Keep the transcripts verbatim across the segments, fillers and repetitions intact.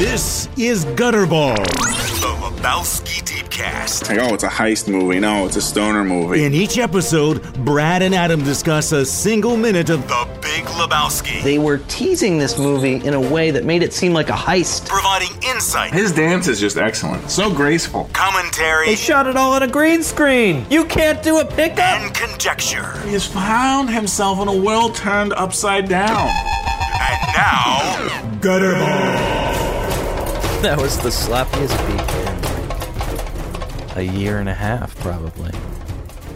This is Gutterball, The Lebowski Deepcast. Like, oh, it's a heist movie. No, it's a stoner movie. In each episode, Brad and Adam discuss a single minute of The Big Lebowski. They were teasing this movie in a way that made it seem like a heist, providing insight. His dance is just excellent. So graceful. Commentary. They shot it all on a green screen. You can't do a pickup. And conjecture. He has found himself in a world turned upside down. And now, Gutterball. That was the sloppiest beat in a year and a half, probably.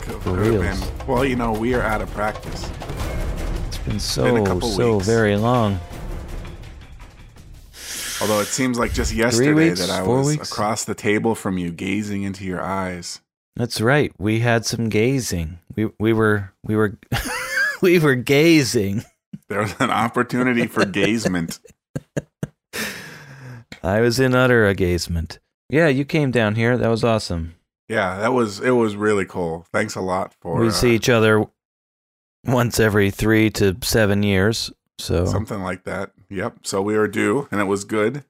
Could, For reals. Been, well, you know, we are out of practice. It's been so, it's been so weeks. very long. Although it seems like just yesterday weeks, that I was weeks? across the table from you, gazing into your eyes. That's right. We had some gazing. We we were we were we were gazing. There was an opportunity for gazement. I was in utter agazement. Yeah, you came down here. That was awesome. Yeah, that was it was really cool. Thanks a lot for... We uh, see each other once every three to seven years, so... Something like that. Yep, so we were due, and it was good.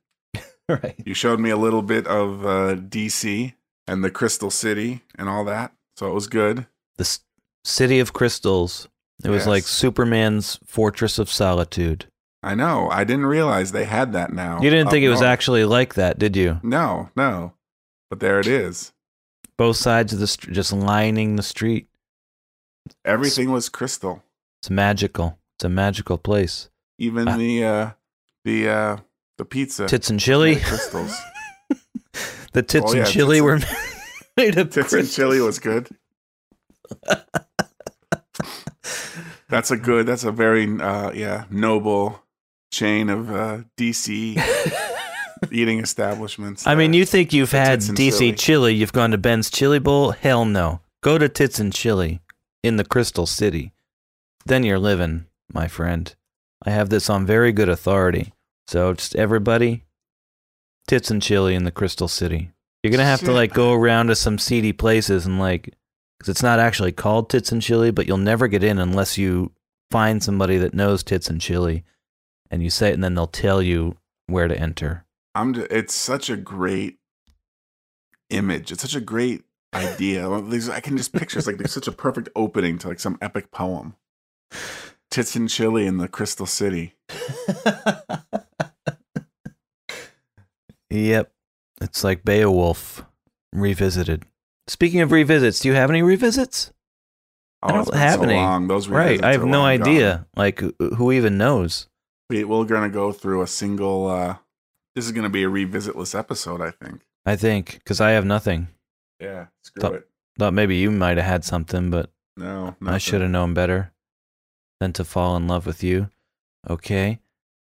Right. You showed me a little bit of uh, D C and the Crystal City and all that, so it was good. The S- City of Crystals. It yes. was like Superman's Fortress of Solitude. I know. I didn't realize they had that now. You didn't think it was north. actually like that, did you? No, no. But there it is. Both sides of the street, just lining the street. Everything it's, was crystal. It's magical. It's a magical place. Even uh, the uh, the uh, the pizza. Tits and chili. Crystals. The tits oh, and yeah, chili tits were and, made of tits crystals. Tits and chili was good. That's a good, that's a very, uh, yeah, noble... chain of uh, D C eating establishments. I mean, you think you've had D C chili. chili. You've gone to Ben's Chili Bowl? Hell no. Go to Tits and Chili in the Crystal City. Then you're living, my friend. I have this on very good authority. So just everybody, Tits and Chili in the Crystal City. You're going to have Shit. to like go around to some seedy places and like, because it's not actually called Tits and Chili, but you'll never get in unless you find somebody that knows Tits and Chili. And you say it, and then they'll tell you where to enter. I'm. Just, it's such a great image. It's such a great idea. I can just picture. It's like there's such a perfect opening to like some epic poem. Tits and chili in the Crystal City. Yep, it's like Beowulf revisited. Speaking of revisits, do you have any revisits? Oh, I don't it's been have so any. Long. Those revisits right. I have are no long idea. Gone. Like who even knows. We, we're going to go through a single, uh, this is going to be a revisitless episode, I think. I think, because I have nothing. Yeah, screw thought, it. Thought maybe you might have had something, but no, nothing. I should have known better than to fall in love with you. Okay.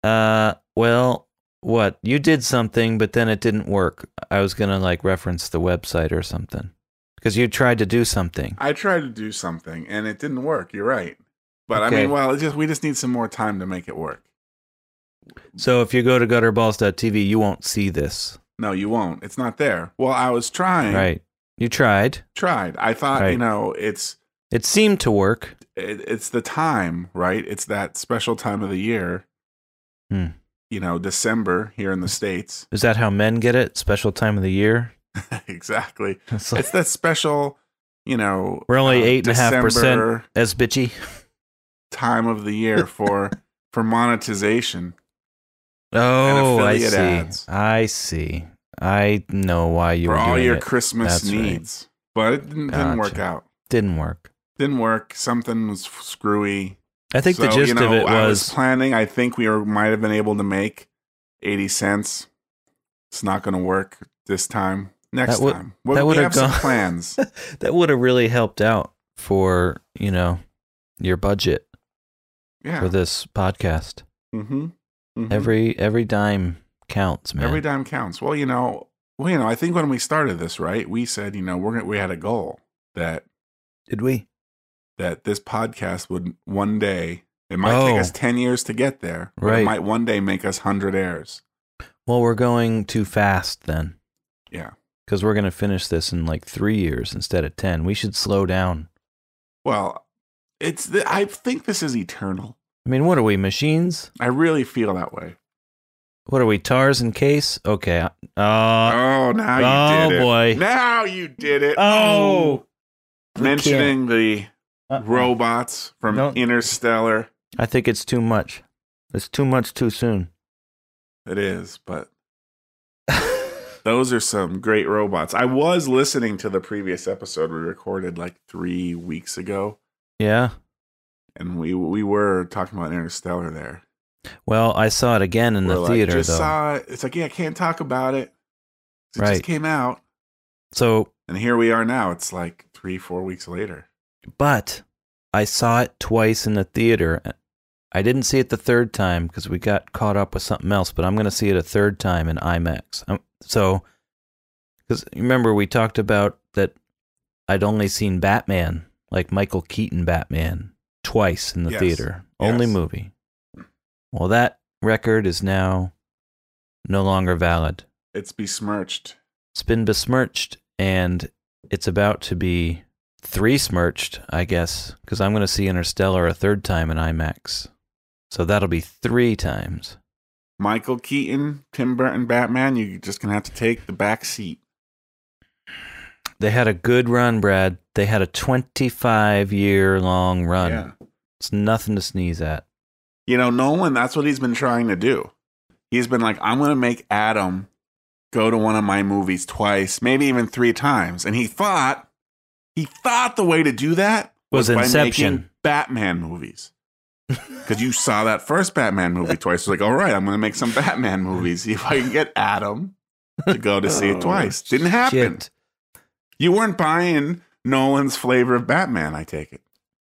Uh, well, what? You did something, but then it didn't work. I was going to like reference the website or something, because you tried to do something. I tried to do something, and it didn't work. You're right. But okay. I mean, well, it just we just need some more time to make it work. So if you go to gutterballs dot t v, you won't see this. No, you won't. It's not there. Well, I was trying. Right. You tried. Tried. I thought, right. you know, it's... It seemed to work. It, it's the time, right? It's that special time of the year. Hmm. You know, December here in the States. Is that how men get it? Special time of the year? Exactly. It's, like, it's that special, you know... We're only uh, eight point five percent as bitchy. Time of the year for... For monetization. Oh, I see. Ads. I see. I know why you for were doing it. For all your it. Christmas That's needs. Right. But it didn't, gotcha. didn't work out. Didn't work. Didn't work. Something was screwy. I think so, the gist you know, of it was... I was planning. I think we were, might have been able to make eighty cents. It's not going to work this time. Next that would, time. Well, that we have gone, some plans. That would have really helped out for, you know, your budget. Yeah. For this podcast. Mm-hmm. Mm-hmm. Every every dime counts, man. Every dime counts. Well, you know, well, you know, I think when we started this, right, we said, you know, we're gonna, we had a goal that did we that this podcast would one day. It might oh. take us ten years to get there. Right. It might one day make us hundred airs. Well, we're going too fast then. Yeah. Because we're gonna finish this in like three years instead of ten. We should slow down. Well. It's. The, I think this is eternal. I mean, what are we, machines? I really feel that way. What are we, TARS and CASE? Okay. Uh, oh, now you oh did it. Oh, boy. Now you did it. Oh. oh. Mentioning the uh-uh. robots from Don't. Interstellar. I think it's too much. It's too much too soon. It is, but those are some great robots. I was listening to the previous episode we recorded like three weeks ago. Yeah. And we we were talking about Interstellar there. Well, I saw it again in We're the like, theater. Just though. saw it. It's like, yeah, I can't talk about it. It right. just came out. So, and here we are now. It's like three, four weeks later. But I saw it twice in the theater. I didn't see it the third time because we got caught up with something else. But I'm going to see it a third time in IMAX. Um, so, because remember we talked about that I'd only seen Batman, like Michael Keaton Batman, twice in the yes. theater, yes. only movie. Well, that record is now no longer valid. It's besmirched. It's been besmirched, and it's about to be three-smirched, I guess, because I'm going to see Interstellar a third time in IMAX. So that'll be three times. Michael Keaton, Tim Burton, Batman, you're just going to have to take the back seat. They had a good run, Brad. They had a twenty-five-year-long run. Yeah. It's nothing to sneeze at. You know, Nolan, that's what he's been trying to do. He's been like, I'm going to make Adam go to one of my movies twice, maybe even three times. And he thought, he thought the way to do that was, was by Inception. making Batman movies. Because you saw that first Batman movie twice. It's like, all right, I'm going to make some Batman movies. See if I can get Adam to go to see oh, it twice. Didn't happen. Shit. You weren't buying Nolan's flavor of Batman, I take it.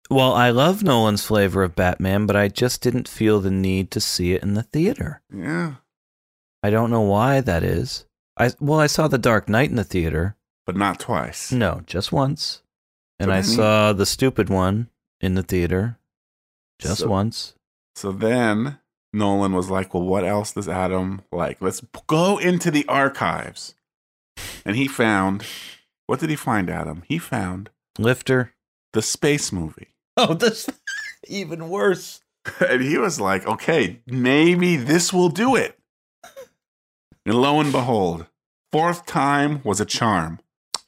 Well, I love Nolan's flavor of Batman, but I just didn't feel the need to see it in the theater. Yeah. I don't know why that is. I Well, I saw The Dark Knight in the theater. But not twice. No, just once. And so I saw the stupid one in the theater just so, once. So then Nolan was like, well, what else does Adam like? Let's go into the archives. And he found, what did he find, Adam? He found Lifter. The space movie. Oh, that's even worse. And he was like, okay, maybe this will do it. And lo and behold, fourth time was a charm.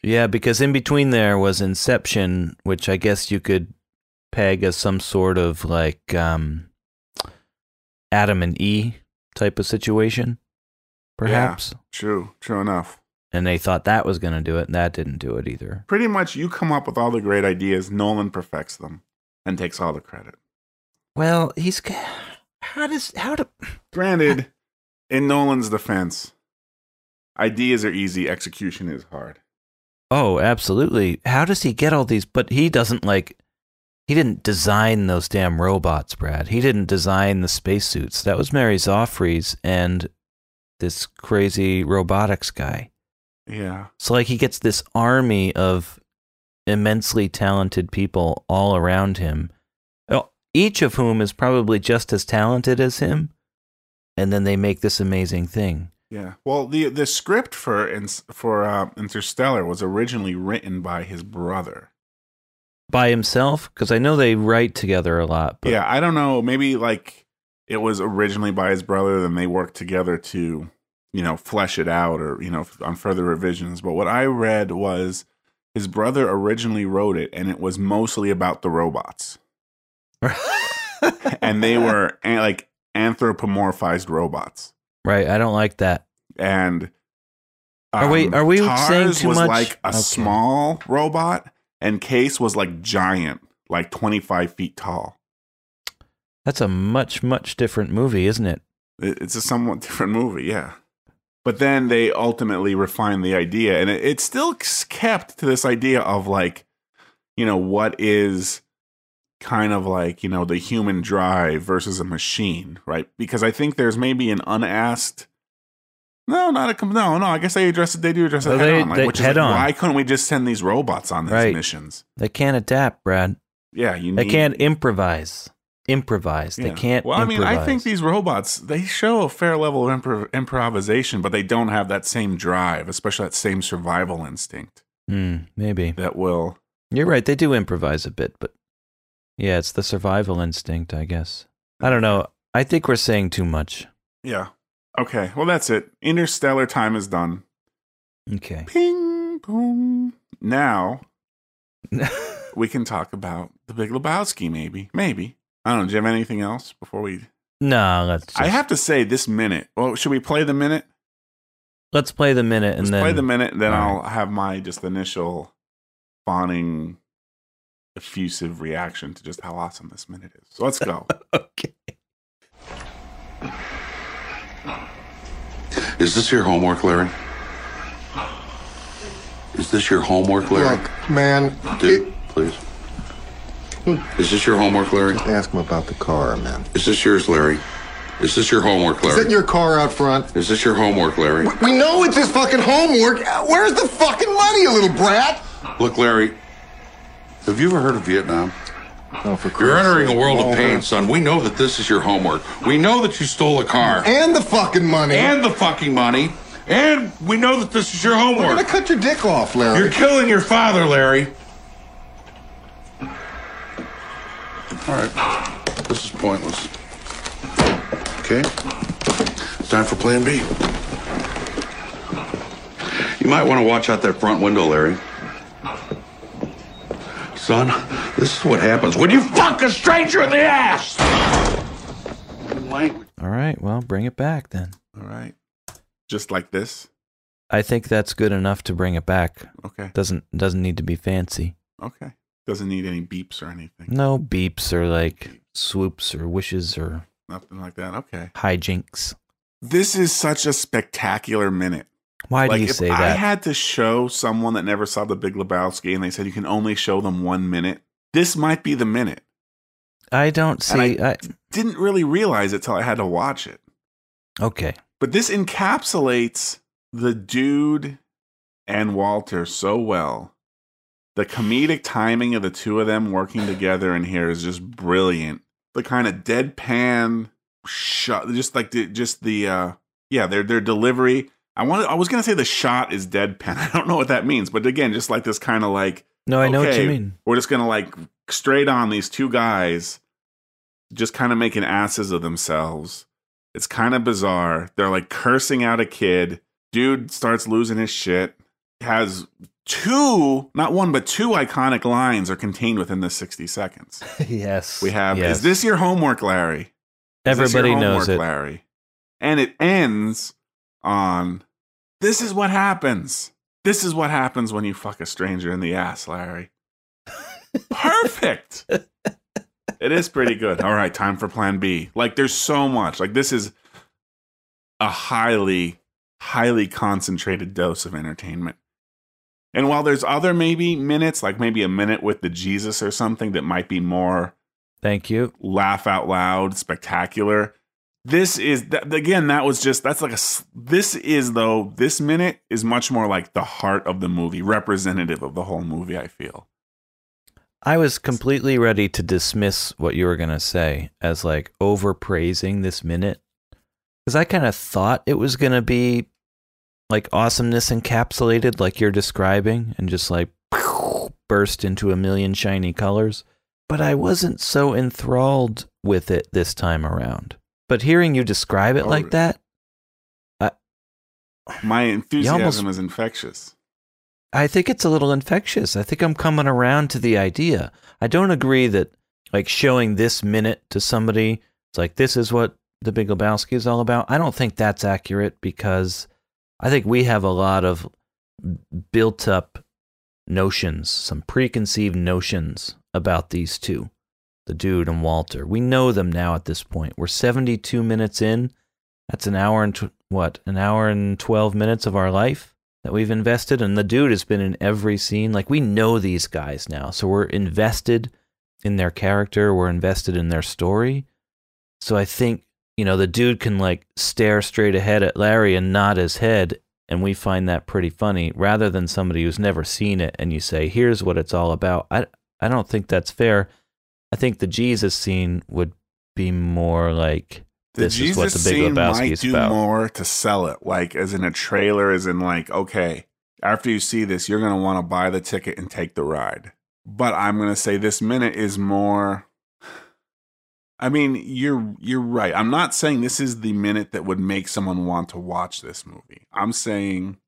Yeah, because in between there was Inception, which I guess you could peg as some sort of like um, Adam and Eve type of situation, perhaps. Yeah, true, true enough. And they thought that was going to do it, and that didn't do it either. Pretty much you come up with all the great ideas, Nolan perfects them, and takes all the credit. Well, he's... How does... How do... Granted, how, in Nolan's defense, ideas are easy, execution is hard. Oh, absolutely. How does he get all these... But he doesn't, like... He didn't design those damn robots, Brad. He didn't design the spacesuits. That was Mary Zoffries and this crazy robotics guy. Yeah. So, like, he gets this army of immensely talented people all around him, each of whom is probably just as talented as him, and then they make this amazing thing. Yeah. Well, the the script for for uh, Interstellar was originally written by his brother. By himself? Because I know they write together a lot. But... Yeah, I don't know. Maybe, like, it was originally by his brother, then they worked together to... you know, flesh it out or, you know, on further revisions. But what I read was his brother originally wrote it and it was mostly about the robots. And they were like anthropomorphized robots. Right. I don't like that. And um, are we, are we Tars saying too was much? Like a okay. small robot and Case was like giant, like twenty-five feet tall. That's a much, much different movie, isn't it? It's a somewhat different movie. Yeah. But then they ultimately refined the idea, and it, it still kept to this idea of, like, you know, what is kind of like, you know, the human drive versus a machine, right? Because I think there's maybe an unasked, no, not a, no, no, I guess they address it, they do address it well, head they, on, like, they, which head is like, on. Why couldn't we just send these robots on these right. missions? They can't adapt, Brad. Yeah, you need... They can't improvise. improvise they yeah. can't well I mean improvise. I think these robots, they show a fair level of improv- improvisation, but they don't have that same drive, especially that same survival instinct. Mm, maybe that will you're right, they do improvise a bit, but yeah, it's the survival instinct, I guess. I don't know, I think we're saying too much. Yeah, Okay, well, that's it. Interstellar time is done. Okay. Ping, boom. Now, we can talk about The Big Lebowski, maybe. Maybe. I don't know. Do you have anything else before we... No, let's just... I have to say, this minute... Well, should we play the minute? Let's play the minute, and Let's then... play the minute, and then right. I'll have my just initial fawning, effusive reaction to just how awesome this minute is. So let's go. Okay. Is this your homework, Larry? Is this your homework, Larry? Look, man... Dude, it... please. Is this your homework, Larry? Just ask him about the car, man. Is this yours, Larry? Is this your homework, Larry? Is that your car out front? Is this your homework, Larry? We know it's his fucking homework. Where's the fucking money, you little brat? Look, Larry, have you ever heard of Vietnam? Oh, for Christ's sake. You're entering a world of pain, son. We know that this is your homework. We know that you stole a car. And the fucking money. And the fucking money. And we know that this is your homework. We're gonna cut your dick off, Larry. You're killing your father, Larry. All right. This is pointless. Okay. Time for plan B. You might want to watch out that front window, Larry. Son, this is what happens when you fuck a stranger in the ass. All right. Well, bring it back then. All right. Just like this? I think that's good enough to bring it back. Okay. Doesn't doesn't need to be fancy. Okay. Doesn't need any beeps or anything. No beeps or like swoops or wishes or nothing like that. Okay. Hijinks. This is such a spectacular minute. Why like do you if say that? I had to show someone that never saw The Big Lebowski and they said you can only show them one minute. This might be the minute. I don't see. And I, I didn't really realize it till I had to watch it. Okay. But this encapsulates the dude and Walter so well. The comedic timing of the two of them working together in here is just brilliant. The kind of deadpan shot, just like the, just the, uh, yeah, their, their delivery. I wanted, I was going to say the shot is deadpan. I don't know what that means, but again, just like this kind of like, no, I okay, know what you mean. We're just going to like straight on these two guys, just kind of making asses of themselves. It's kind of bizarre. They're like cursing out a kid. Dude starts losing his shit. Has two, not one, but two iconic lines are contained within the sixty seconds. Yes. We have, yes. Is this your homework, Larry? Is Everybody homework, knows it. Larry? And it ends on, this is what happens. This is what happens when you fuck a stranger in the ass, Larry. Perfect. It is pretty good. All right, time for plan B. Like, there's so much. Like, this is a highly, highly concentrated dose of entertainment. And while there's other maybe minutes, like maybe a minute with the Jesus or something that might be more thank you laugh out loud, spectacular. This is, th- again, that was just, that's like a, this is though, this minute is much more like the heart of the movie, representative of the whole movie, I feel. I was completely ready to dismiss what you were going to say as like overpraising this minute. Because I kind of thought it was going to be like awesomeness encapsulated like you're describing and just like poof, burst into a million shiny colors. But I wasn't so enthralled with it this time around. But hearing you describe it oh, like that. I, my enthusiasm almost, is infectious. I think it's a little infectious. I think I'm coming around to the idea. I don't agree that like showing this minute to somebody, it's like this is what The Big Lebowski is all about. I don't think that's accurate because I think we have a lot of built-up notions, some preconceived notions about these two, the dude and Walter. We know them now at this point. We're seventy-two minutes in. That's an hour and, tw- what, an hour and twelve minutes of our life that we've invested. And the dude has been in every scene. Like, we know these guys now. So we're invested in their character. We're invested in their story. So I think, you know, the dude can like stare straight ahead at Larry and nod his head, and we find that pretty funny, rather than somebody who's never seen it and you say, here's what it's all about. I, I don't think that's fair. I think the Jesus scene would be more like, this is what The Big Lebowski is about. The Jesus scene might do more to sell it, like as in a trailer, as in like, okay, after you see this, you're going to want to buy the ticket and take the ride. But I'm going to say this minute is more... I mean, you're you're right. I'm not saying this is the minute that would make someone want to watch this movie. I'm saying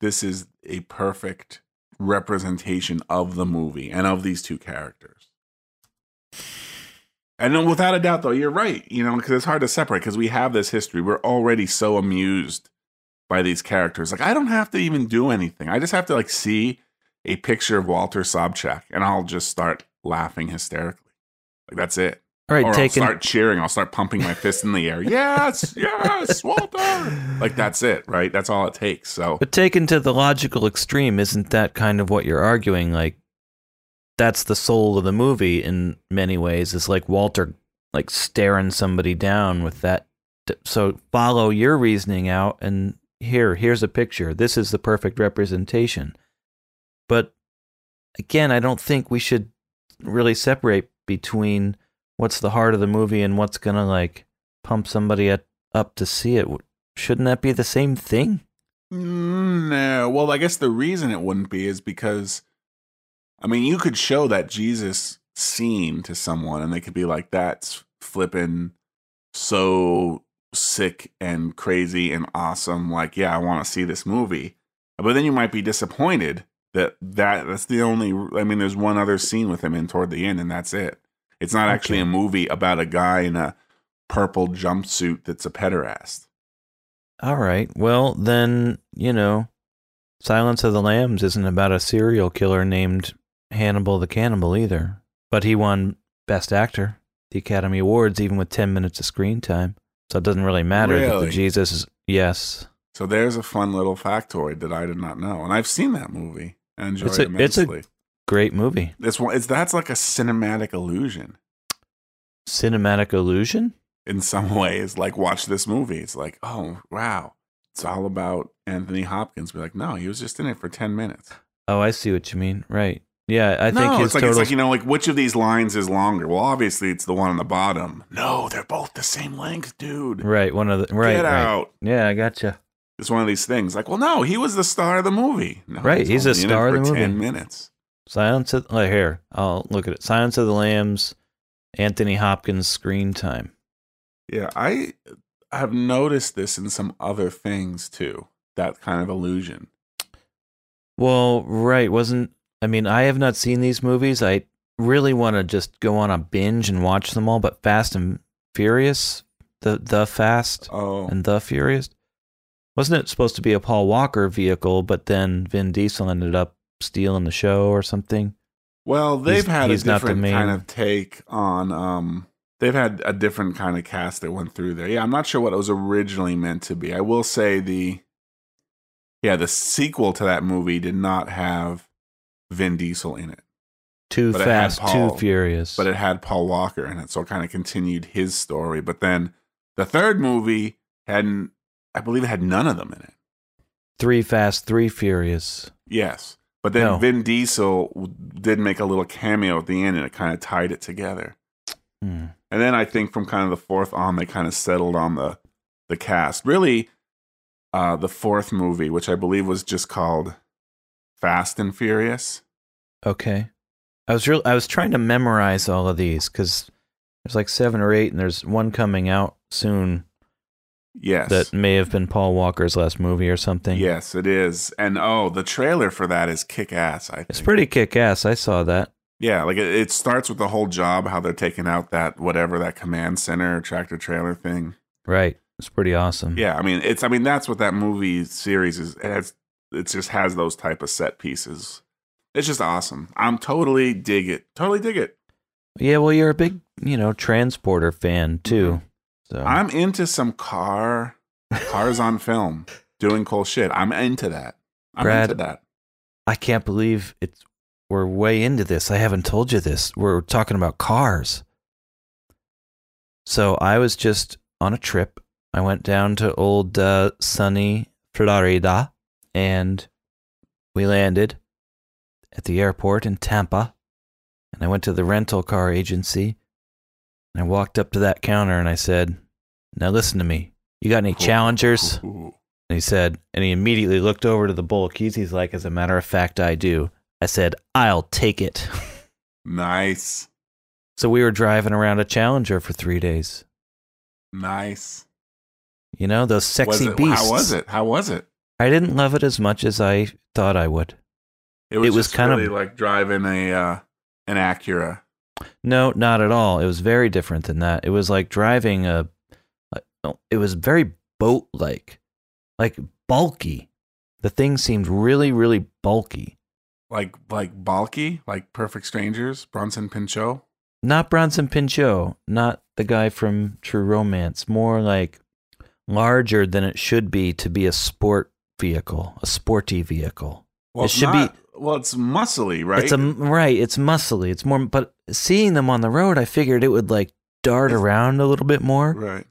this is a perfect representation of the movie and of these two characters. And then without a doubt, though, you're right, you know, because it's hard to separate because we have this history. We're already so amused by these characters. Like, I don't have to even do anything. I just have to, like, see a picture of Walter Sobchak, and I'll just start laughing hysterically. Like, that's it. All right, or taking... I'll start cheering. I'll start pumping my fist in the air. Yes, yes, Walter. Like, that's it, right? That's all it takes. So, but taken to the logical extreme, isn't that kind of what you're arguing? Like, that's the soul of the movie in many ways. It's like Walter, like, staring somebody down with that. So follow your reasoning out, and here, here's a picture. This is the perfect representation. But again, I don't think we should really separate between what's the heart of the movie and what's going to, like, pump somebody up to see it. Shouldn't that be the same thing? No. Well, I guess the reason it wouldn't be is because, I mean, you could show that Jesus scene to someone and they could be like, that's flipping so sick and crazy and awesome. Like, yeah, I want to see this movie. But then you might be disappointed that, that that's the only, I mean, there's one other scene with him in toward the end, and that's it. It's not okay. Actually a movie about a guy in a purple jumpsuit that's a pederast. All right. Well, then, you know, Silence of the Lambs isn't about a serial killer named Hannibal the Cannibal either, but he won Best Actor, the Academy Awards, even with ten minutes of screen time. So it doesn't really matter really? that the Jesus is, yes. So there's a fun little factoid that I did not know, and I've seen that movie and enjoyed it's a, it immensely. It's a great movie. It's, it's that's like a cinematic illusion. Cinematic illusion? In some ways, like, watch this movie. It's like, oh, wow. It's all about Anthony Hopkins. We're like, no, he was just in it for ten minutes. Oh, I see what you mean. Right. Yeah, I no, think his it's like, total... it's like, you know, like, which of these lines is longer? Well, obviously, it's the one on the bottom. No, they're both the same length, dude. Right, one of the... Right, Get right. out. Yeah, I gotcha. It's one of these things. Like, well, no, he was the star of the movie. No, right, he's the star of the movie. ten minutes. Silence of... Oh, here, I'll look at it. Silence of the Lambs, Anthony Hopkins screen time. Yeah, I... I've noticed this in some other things too, that kind of illusion. Well, right. Wasn't, I mean, I have not seen these movies. I really want to just go on a binge and watch them all, but Fast and Furious, the, the Fast oh. and the Furious. Wasn't it supposed to be a Paul Walker vehicle, but then Vin Diesel ended up stealing the show or something? Well, they've he's, had he's a different kind of take on, um, They've had a different kind of cast that went through there. Yeah, I'm not sure what it was originally meant to be. I will say the, yeah, the sequel to that movie did not have Vin Diesel in it. Too Fast, Too Furious. But it had Paul Walker in it, so it kind of continued his story. But then the third movie hadn't, I believe it had none of them in it. Three Fast, Three Furious. Yes, but then no. Vin Diesel did make a little cameo at the end, and it kind of tied it together. Hmm. And then I think from kind of the fourth on, they kind of settled on the, the cast. Really, uh, the fourth movie, which I believe was just called Fast and Furious. Okay. I was real. I was trying to memorize all of these because there's like seven or eight, and there's one coming out soon. Yes. That may have been Paul Walker's last movie or something. Yes, it is. And oh, the trailer for that is kick-ass, I think. It's pretty kick-ass. I saw that. Yeah, like, it, it starts with the whole job, how they're taking out that, whatever, that command center, tractor-trailer thing. Right. It's pretty awesome. Yeah, I mean, it's, I mean, that's what that movie series is. It, has, it just has those type of set pieces. It's just awesome. I'm totally dig it. Totally dig it. Yeah, well, you're a big, you know, transporter fan, too. So I'm into some car, cars on film, doing cool shit. I'm into that. I'm Brad, into that. I can't believe it's... We're way into this. I haven't told you this. We're talking about cars. So I was just on a trip. I went down to old uh, sunny Florida, and we landed at the airport in Tampa. And I went to the rental car agency, and I walked up to that counter, and I said, "Now listen to me. You got any Challengers?" And he said, and he immediately looked over to the bowl of keys. He's like, "As a matter of fact, I do." I said, "I'll take it." Nice. So we were driving around a Challenger for three days. Nice. You know, those sexy was it, beasts. How was it? How was it? I didn't love it as much as I thought I would. It was, it was just kind really of like driving a uh, an Acura. No, not at all. It was very different than that. It was like driving a. It was very boat-like, like bulky. The thing seemed really, really bulky. Like like bulky, like Perfect Strangers, Bronson Pinchot. Not Bronson Pinchot, not the guy from True Romance. More like larger than it should be to be a sport vehicle, a sporty vehicle. Well, it should not, be. Well, it's muscly, right? It's a, right. It's muscly. It's more. But seeing them on the road, I figured it would like dart it's, around a little bit more. Right.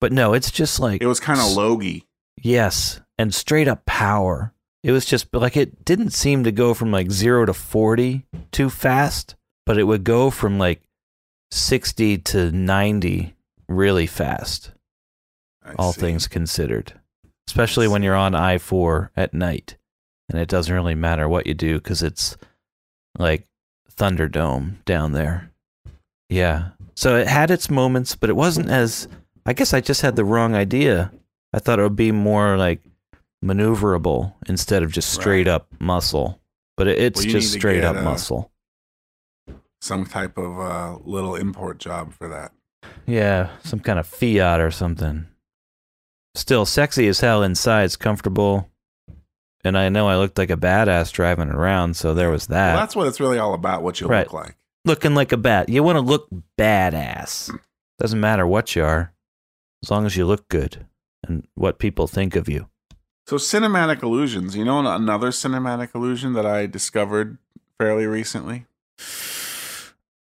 But no, it's just like it was kind of logy. Yes, and straight up power. It was just like it didn't seem to go from like zero to forty too fast, but it would go from like sixty to ninety really fast. I all see. Things considered, especially when you're on I four at night, and it doesn't really matter what you do because it's like Thunderdome down there. Yeah, so it had its moments, but it wasn't as. I guess I just had the wrong idea. I thought it would be more like maneuverable instead of just straight right. up muscle. But it's well, just straight up a, muscle. Some type of uh, little import job for that. Yeah, some kind of Fiat or something. Still sexy as hell inside. It's comfortable. And I know I looked like a badass driving around, so there was that. Well, that's what it's really all about, what you right. look like. Looking like a bat. You want to look badass. Doesn't matter what you are. As long as you look good and what people think of you. So cinematic illusions. You know another cinematic illusion that I discovered fairly recently?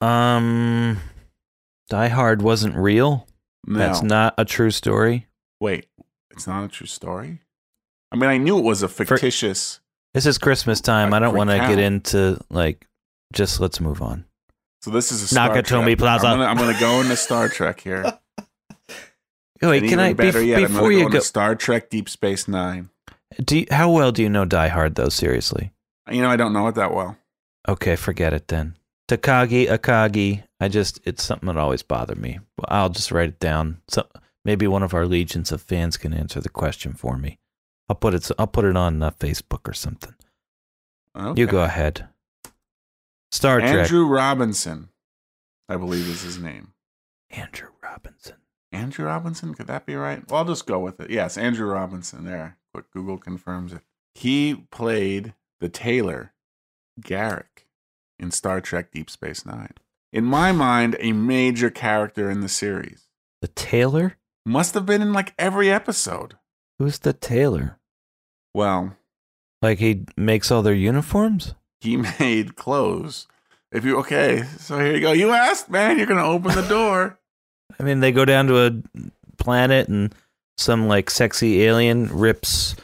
Um, Die Hard wasn't real? No. That's not a true story? Wait, it's not a true story? I mean, I knew it was a fictitious... For, this is Christmas time. I don't want to get into, like, just let's move on. So this is a Star Trek. Nakatomi Plaza. I'm going to go into Star Trek here. Wait, can I better be, yet, before I'm gonna you go, go into Star Trek Deep Space Nine? Do you, how well do you know Die Hard though? Seriously, you know I don't know it that well. Okay, forget it then. Takagi Akagi. I just it's something that always bothered me. I'll just write it down. So maybe one of our legions of fans can answer the question for me. I'll put it. I'll put it on uh, Facebook or something. Okay. You go ahead. Star Trek. Andrew Robinson, I believe is his name. Andrew Robinson. Andrew Robinson? Could that be right? Well, I'll just go with it. Yes, Andrew Robinson. There. Quick Google confirms it. He played the tailor, Garrick, in Star Trek Deep Space Nine. In my mind, a major character in the series. The tailor? Must have been in like every episode. Who's the tailor? Well. Like he makes all their uniforms? He made clothes. If you okay, so here you go. You asked, man. You're going to open the door. I mean, they go down to a planet and some, like, sexy alien rips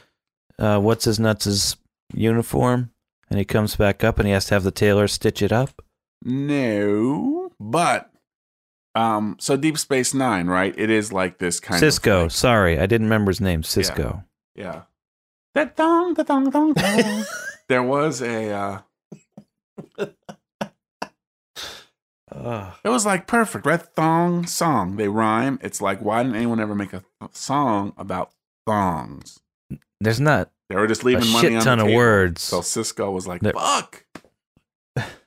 uh, what's-his-nuts' uniform, and he comes back up and he has to have the tailor stitch it up? No, but, um, so Deep Space Nine, right? It is like this kind Cisco, of... Cisco, sorry, I didn't remember his name, Cisco. Yeah. yeah. That thong, that thong, thong, thong. There was a... Uh... Ugh. It was like perfect, right? Thong song. They rhyme. It's like, why didn't anyone ever make a th- song about thongs? There's not. They were just leaving a money shit ton on the of table. Words. So Cisco was like, that, fuck.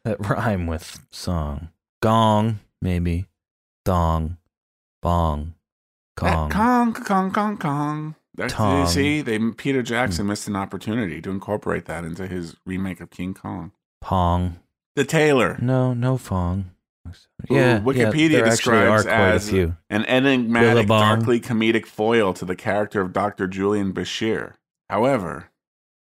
That rhyme with song. Gong, maybe. Thong. Bong. Kong. That Kong, Kong, Kong, Kong. That's, you see, they, Peter Jackson missed an opportunity to incorporate that into his remake of King Kong. Pong. The tailor. No, no Fong. Ooh, yeah, Wikipedia yeah, describes as an enigmatic, darkly comedic foil to the character of Doctor Julian Bashir. However,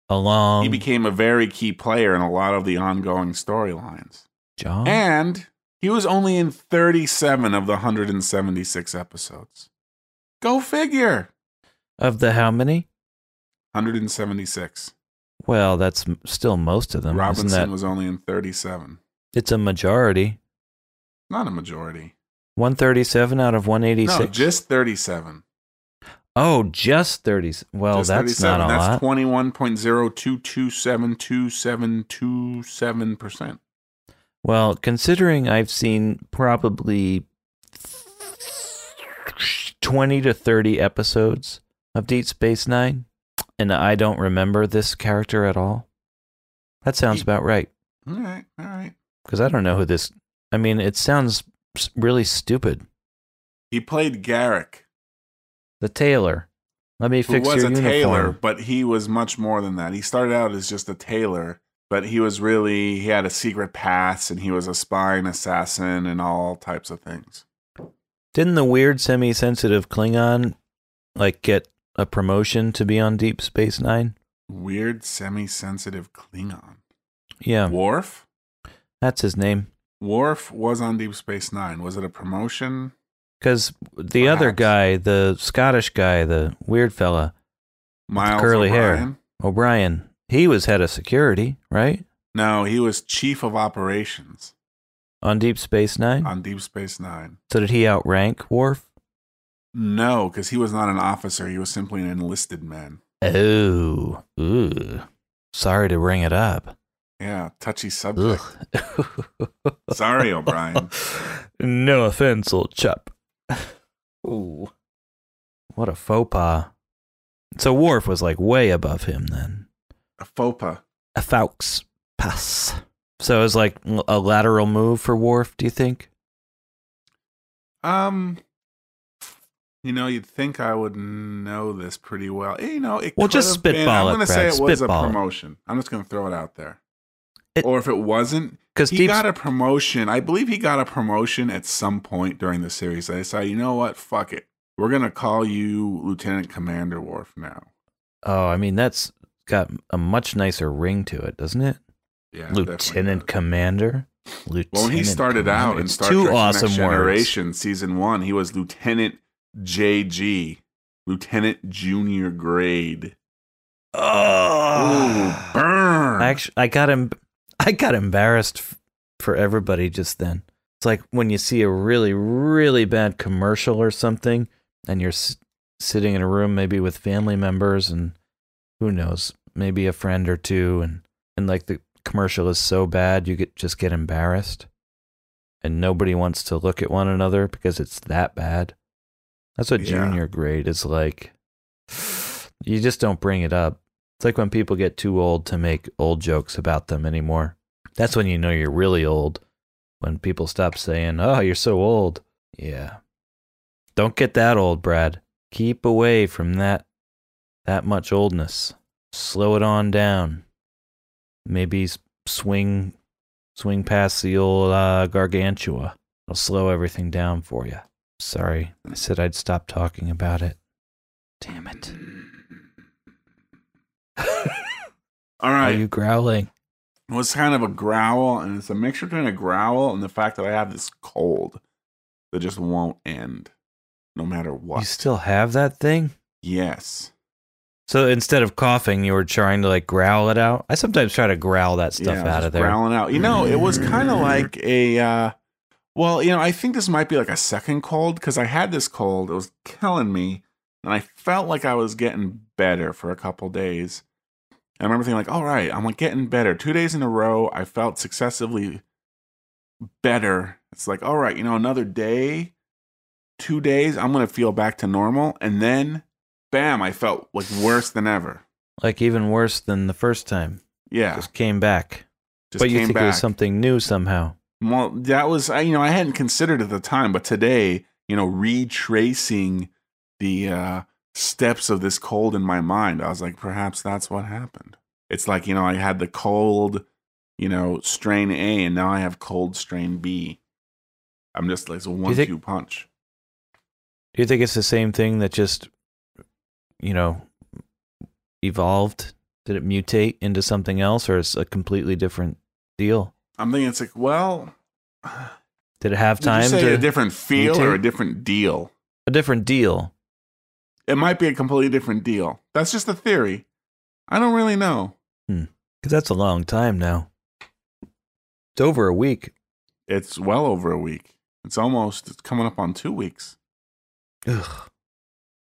Along. he became a very key player in a lot of the ongoing storylines. John? And he was only in thirty-seven of the one hundred seventy-six episodes. Go figure! Of the how many? one hundred seventy-six. Well, that's still most of them. Robinson isn't that... was only in thirty-seven. It's a majority. Not a majority. one hundred thirty-seven out of one hundred eighty-six? No, just thirty-seven. Oh, just thirty. Well, just that's thirty-seven. Not a that's lot. That's twenty-one point zero two two seven two seven two seven percent. Well, considering I've seen probably twenty to thirty episodes of Deep Space Nine, and I don't remember this character at all, that sounds about right. All right, all right. Because I don't know who this... I mean, it sounds really stupid. He played Garrick. The tailor. Let me fix your uniform. He was a tailor, but he was much more than that. He started out as just a tailor, but he was really... He had a secret past, and he was a spy and assassin, and all types of things. Didn't the weird semi-sensitive Klingon, like, get a promotion to be on Deep Space Nine? Weird semi-sensitive Klingon? Yeah. Worf? That's his name. Worf was on Deep Space Nine. Was it a promotion? Because the Perhaps. other guy, the Scottish guy, the weird fella, Miles curly O'Brien. hair, O'Brien, he was head of security, right? No, he was chief of operations. On Deep Space Nine? On Deep Space Nine. So did he outrank Worf? No, because he was not an officer. He was simply an enlisted man. Oh. Ooh. Sorry to bring it up. Yeah, touchy subject. Sorry, O'Brien. No offense, old chap. Ooh. What a faux pas. So Worf was like way above him then. A faux pas. A faux pass. So it was like a lateral move for Worf, do you think? Um, you know, you'd think I would know this pretty well. You know, it well, just spitball been, it, I'm going to say it was spitball a promotion. It. I'm just going to throw it out there. It, or if it wasn't, he Deep got a promotion. I believe he got a promotion at some point during the series. They said, you know what? Fuck it. We're going to call you Lieutenant Commander Worf now. Oh, I mean, that's got a much nicer ring to it, doesn't it? Yeah, Lieutenant Commander? Lieutenant well, when he started Commander. out in Star Two Trek awesome Next Generation words. Season one, he was Lieutenant J G, Lieutenant Junior Grade. Oh, Ooh, burn! I, actually, I got him... I got embarrassed for everybody just then. It's like when you see a really, really bad commercial or something, and you're s- sitting in a room maybe with family members and who knows, maybe a friend or two, and, and like the commercial is so bad, you get just get embarrassed, and nobody wants to look at one another because it's that bad. That's what yeah. junior grade is like. You just don't bring it up. It's like when people get too old to make old jokes about them anymore. That's when you know you're really old. When people stop saying, oh, you're so old. Yeah. Don't get that old, Brad. Keep away from that that much oldness. Slow it on down. Maybe swing swing past the old uh, gargantua. It'll slow everything down for you. Sorry, I said I'd stop talking about it. Damn it. All right. Are you growling? It was kind of a growl, and it's a mixture between a growl and the fact that I have this cold that just won't end, no matter what. You still have that thing? Yes. So instead of coughing, you were trying to like growl it out? I sometimes try to growl that stuff yeah, out of there. Growling out. You know, it was kind of like a, uh, well, you know, I think this might be like a second cold, because I had this cold. It was killing me, and I felt like I was getting better for a couple days. I remember thinking like, all right, I'm like getting better. Two days in a row, I felt successively better. It's like, all right, you know, another day, two days, I'm going to feel back to normal. And then, bam, I felt like worse than ever. Like even worse than the first time. Yeah. Just came back. Just but came you think back. It was something new somehow. Well, that was, you know, I hadn't considered at the time, but today, you know, retracing the, uh, steps of this cold in my mind, I was like, perhaps that's what happened. It's like, you know, I had the cold, you know, strain A, and now I have cold strain B. I'm just like, it's a one-two punch. Do you think it's the same thing that just, you know, evolved? Did it mutate into something else, or it's a completely different deal? I'm thinking it's like, well... Did it have time to... Did you say a different feel or a different deal? A different deal. It might be a completely different deal. That's just a theory. I don't really know. Hmm. Because that's a long time now. It's over a week. It's well over a week. It's almost, it's coming up on two weeks. Ugh.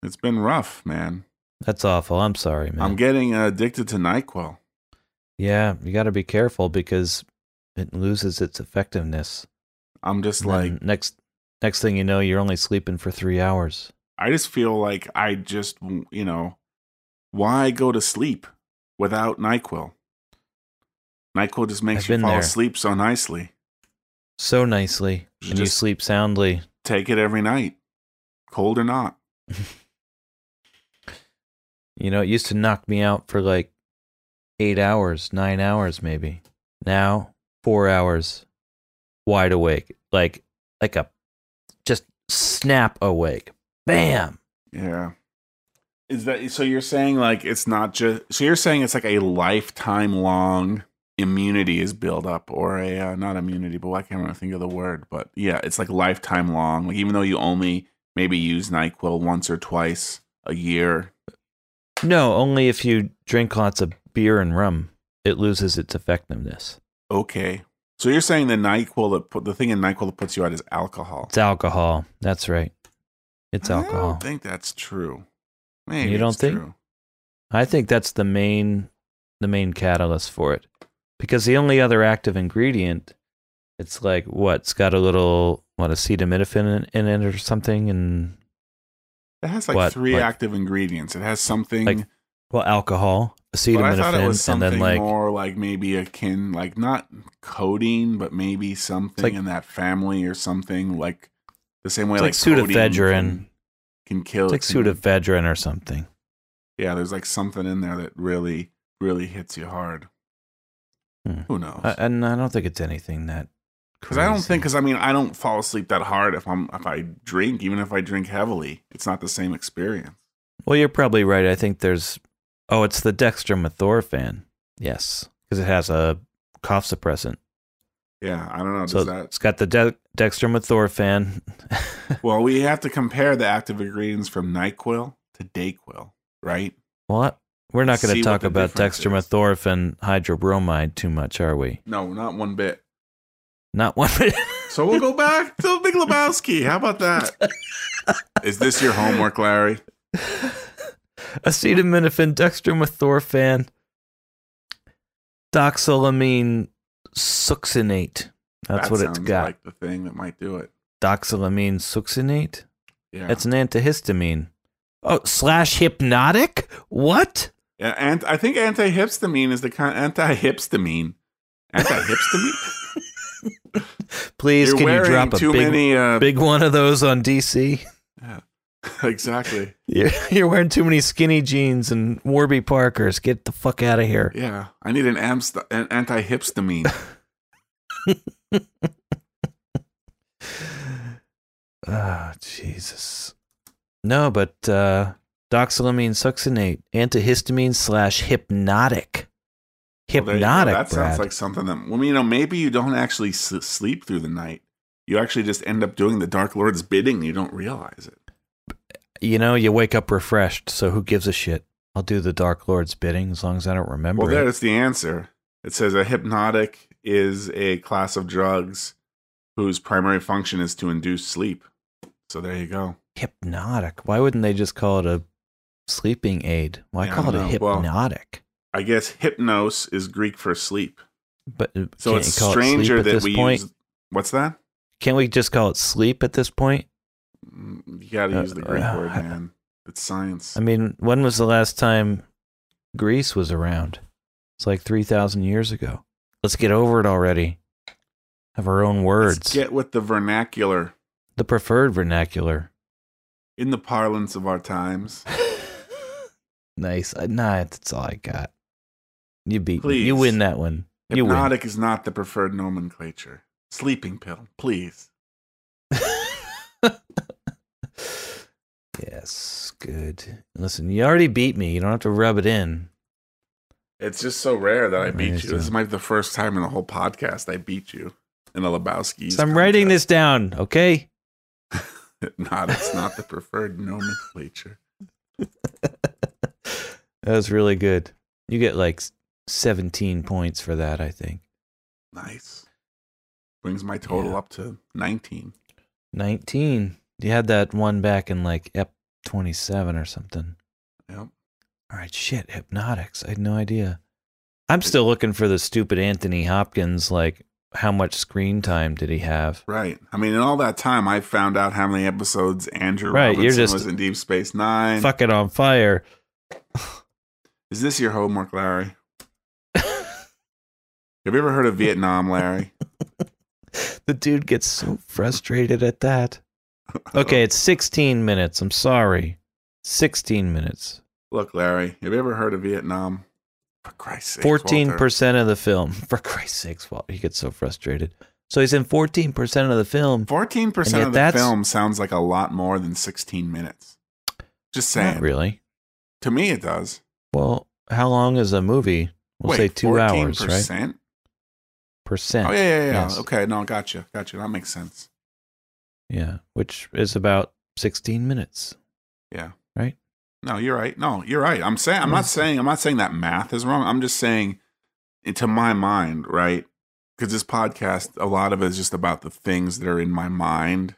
It's been rough, man. That's awful. I'm sorry, man. I'm getting uh, addicted to NyQuil. Yeah, you got to be careful because It loses its effectiveness. I'm just and like... Next next thing you know, you're only sleeping for three hours. I just feel like I just, you know, why go to sleep without NyQuil? NyQuil just makes I've you fall there. asleep so nicely. So nicely. You and you sleep soundly. Take it every night. Cold or not. You know, it used to knock me out for like eight hours, nine hours maybe. Now, four hours, wide awake. Like, like a, just snap awake. Bam! Yeah. Is that, so you're saying like it's not just, so you're saying it's like a lifetime long immunity is built up, or a, uh, not immunity, but I can't really think of the word, but yeah, it's like lifetime long. Like even though you only maybe use NyQuil once or twice a year. No, only if you drink lots of beer and rum, it loses its effectiveness. Okay. So you're saying the NyQuil, that put, the thing in NyQuil that puts you out is alcohol. It's alcohol. That's right. It's alcohol. I don't think that's true. Maybe you don't think? True. I think that's the main, the main catalyst for it. Because the only other active ingredient, it's like, what, it's got a little, what, acetaminophen in, in it or something, and... It has like what, three like, active ingredients. It has something like, well, alcohol, acetaminophen, and then like more like maybe akin, like not codeine, but maybe something like, in that family or something like the same way like, like pseudoephedrine can, can kill. It's like pseudoephedrine or something. Yeah, there's like something in there that really, really hits you hard. Hmm. Who knows? I, and I don't think it's anything that. Because I don't think, because I mean, I don't fall asleep that hard if I'm if I drink, even if I drink heavily, it's not the same experience. Well, you're probably right. I think there's, oh, it's the dextromethorphan, yes, because it has a cough suppressant. Yeah, I don't know. So does that... it's got the de- dextromethorphan. Well, we have to compare the active ingredients from NyQuil to DayQuil, right? What? We're not going to talk about dextromethorphan hydrobromide too much, are we? No, not one bit. Not one minute. So we'll go back to The Big Lebowski. How about that? Is this your homework, Larry? Acetaminophen, dextromethorphan, doxylamine succinate. That's that what it's got. Like the thing that might do it. Doxylamine succinate? Yeah. It's an antihistamine. Oh, slash hypnotic? What? Yeah, and I think antihistamine is the kind antihistamine. Antihistamine? Please, You're can you drop a big, many, uh, big one of those on D C? Yeah, exactly. You're, you're wearing too many skinny jeans and Warby Parkers. Get the fuck out of here. Yeah, I need an, amst- an antihistamine. Oh, Jesus. No, but uh, doxylamine succinate, antihistamine slash hypnotic. Hypnotic. Well, there, that Brad. sounds like something that, well, you know, maybe you don't actually s- sleep through the night. You actually just end up doing the Dark Lord's bidding. And you don't realize it. You know, you wake up refreshed. So who gives a shit? I'll do the Dark Lord's bidding as long as I don't remember. Well, there's the answer. It says a hypnotic is a class of drugs whose primary function is to induce sleep. So there you go. Hypnotic. Why wouldn't they just call it a sleeping aid? Why yeah, call it know. a hypnotic? Well, I guess hypnos is Greek for sleep. But so it's stranger it that we point? use. What's that? Can't we just call it sleep at this point? You got to uh, use the Greek uh, word, man. It's science. I mean, when was the last time Greece was around? It's like three thousand years ago. Let's get over it already. Have our own words. Let's get with the vernacular. The preferred vernacular. In the parlance of our times. Nice. Nah, that's all I got. You beat me. You win that one. You Hypnotic win. is not the preferred nomenclature. Sleeping pill, please. Yes, good. Listen, you already beat me. You don't have to rub it in. It's just so rare that I beat Amazing. you. This might be the first time in the whole podcast I beat you in a Lebowski. So I'm contest. writing this down, okay? Not. It's not the preferred nomenclature. That was really good. You get like seventeen points for that, I think. Nice. Brings my total yeah. up to nineteen. nineteen. You had that one back in like Ep twenty-seven or something. Yep. All right, shit, hypnotics. I had no idea. I'm still looking for the stupid Anthony Hopkins, like, how much screen time did he have? Right. I mean, in all that time, I found out how many episodes Andrew right, Robinson you're just was in Deep Space Nine. Fucking on fire. Is this your homework, Larry? Have you ever heard of Vietnam, Larry? The dude gets so frustrated at that. Okay, it's sixteen minutes. I'm sorry. sixteen minutes. Look, Larry, have you ever heard of Vietnam? For Christ's sake, fourteen percent of the film. For Christ's sakes, Walter. He gets so frustrated. So he's in fourteen percent of the film. fourteen percent of the film sounds like a lot more than sixteen minutes. Just saying. Not really. To me, it does. Well, how long is a movie? We'll Wait, say two fourteen percent? Hours, right? Percent. Oh, yeah, yeah, yeah. Yes. Okay, no, gotcha, gotcha. That makes sense. Yeah, which is about sixteen minutes. Yeah. Right? No, you're right. No, you're right. I'm saying I'm not saying I'm not saying that math is wrong. I'm just saying, to my mind, right? Because this podcast, a lot of it is just about the things that are in my mind.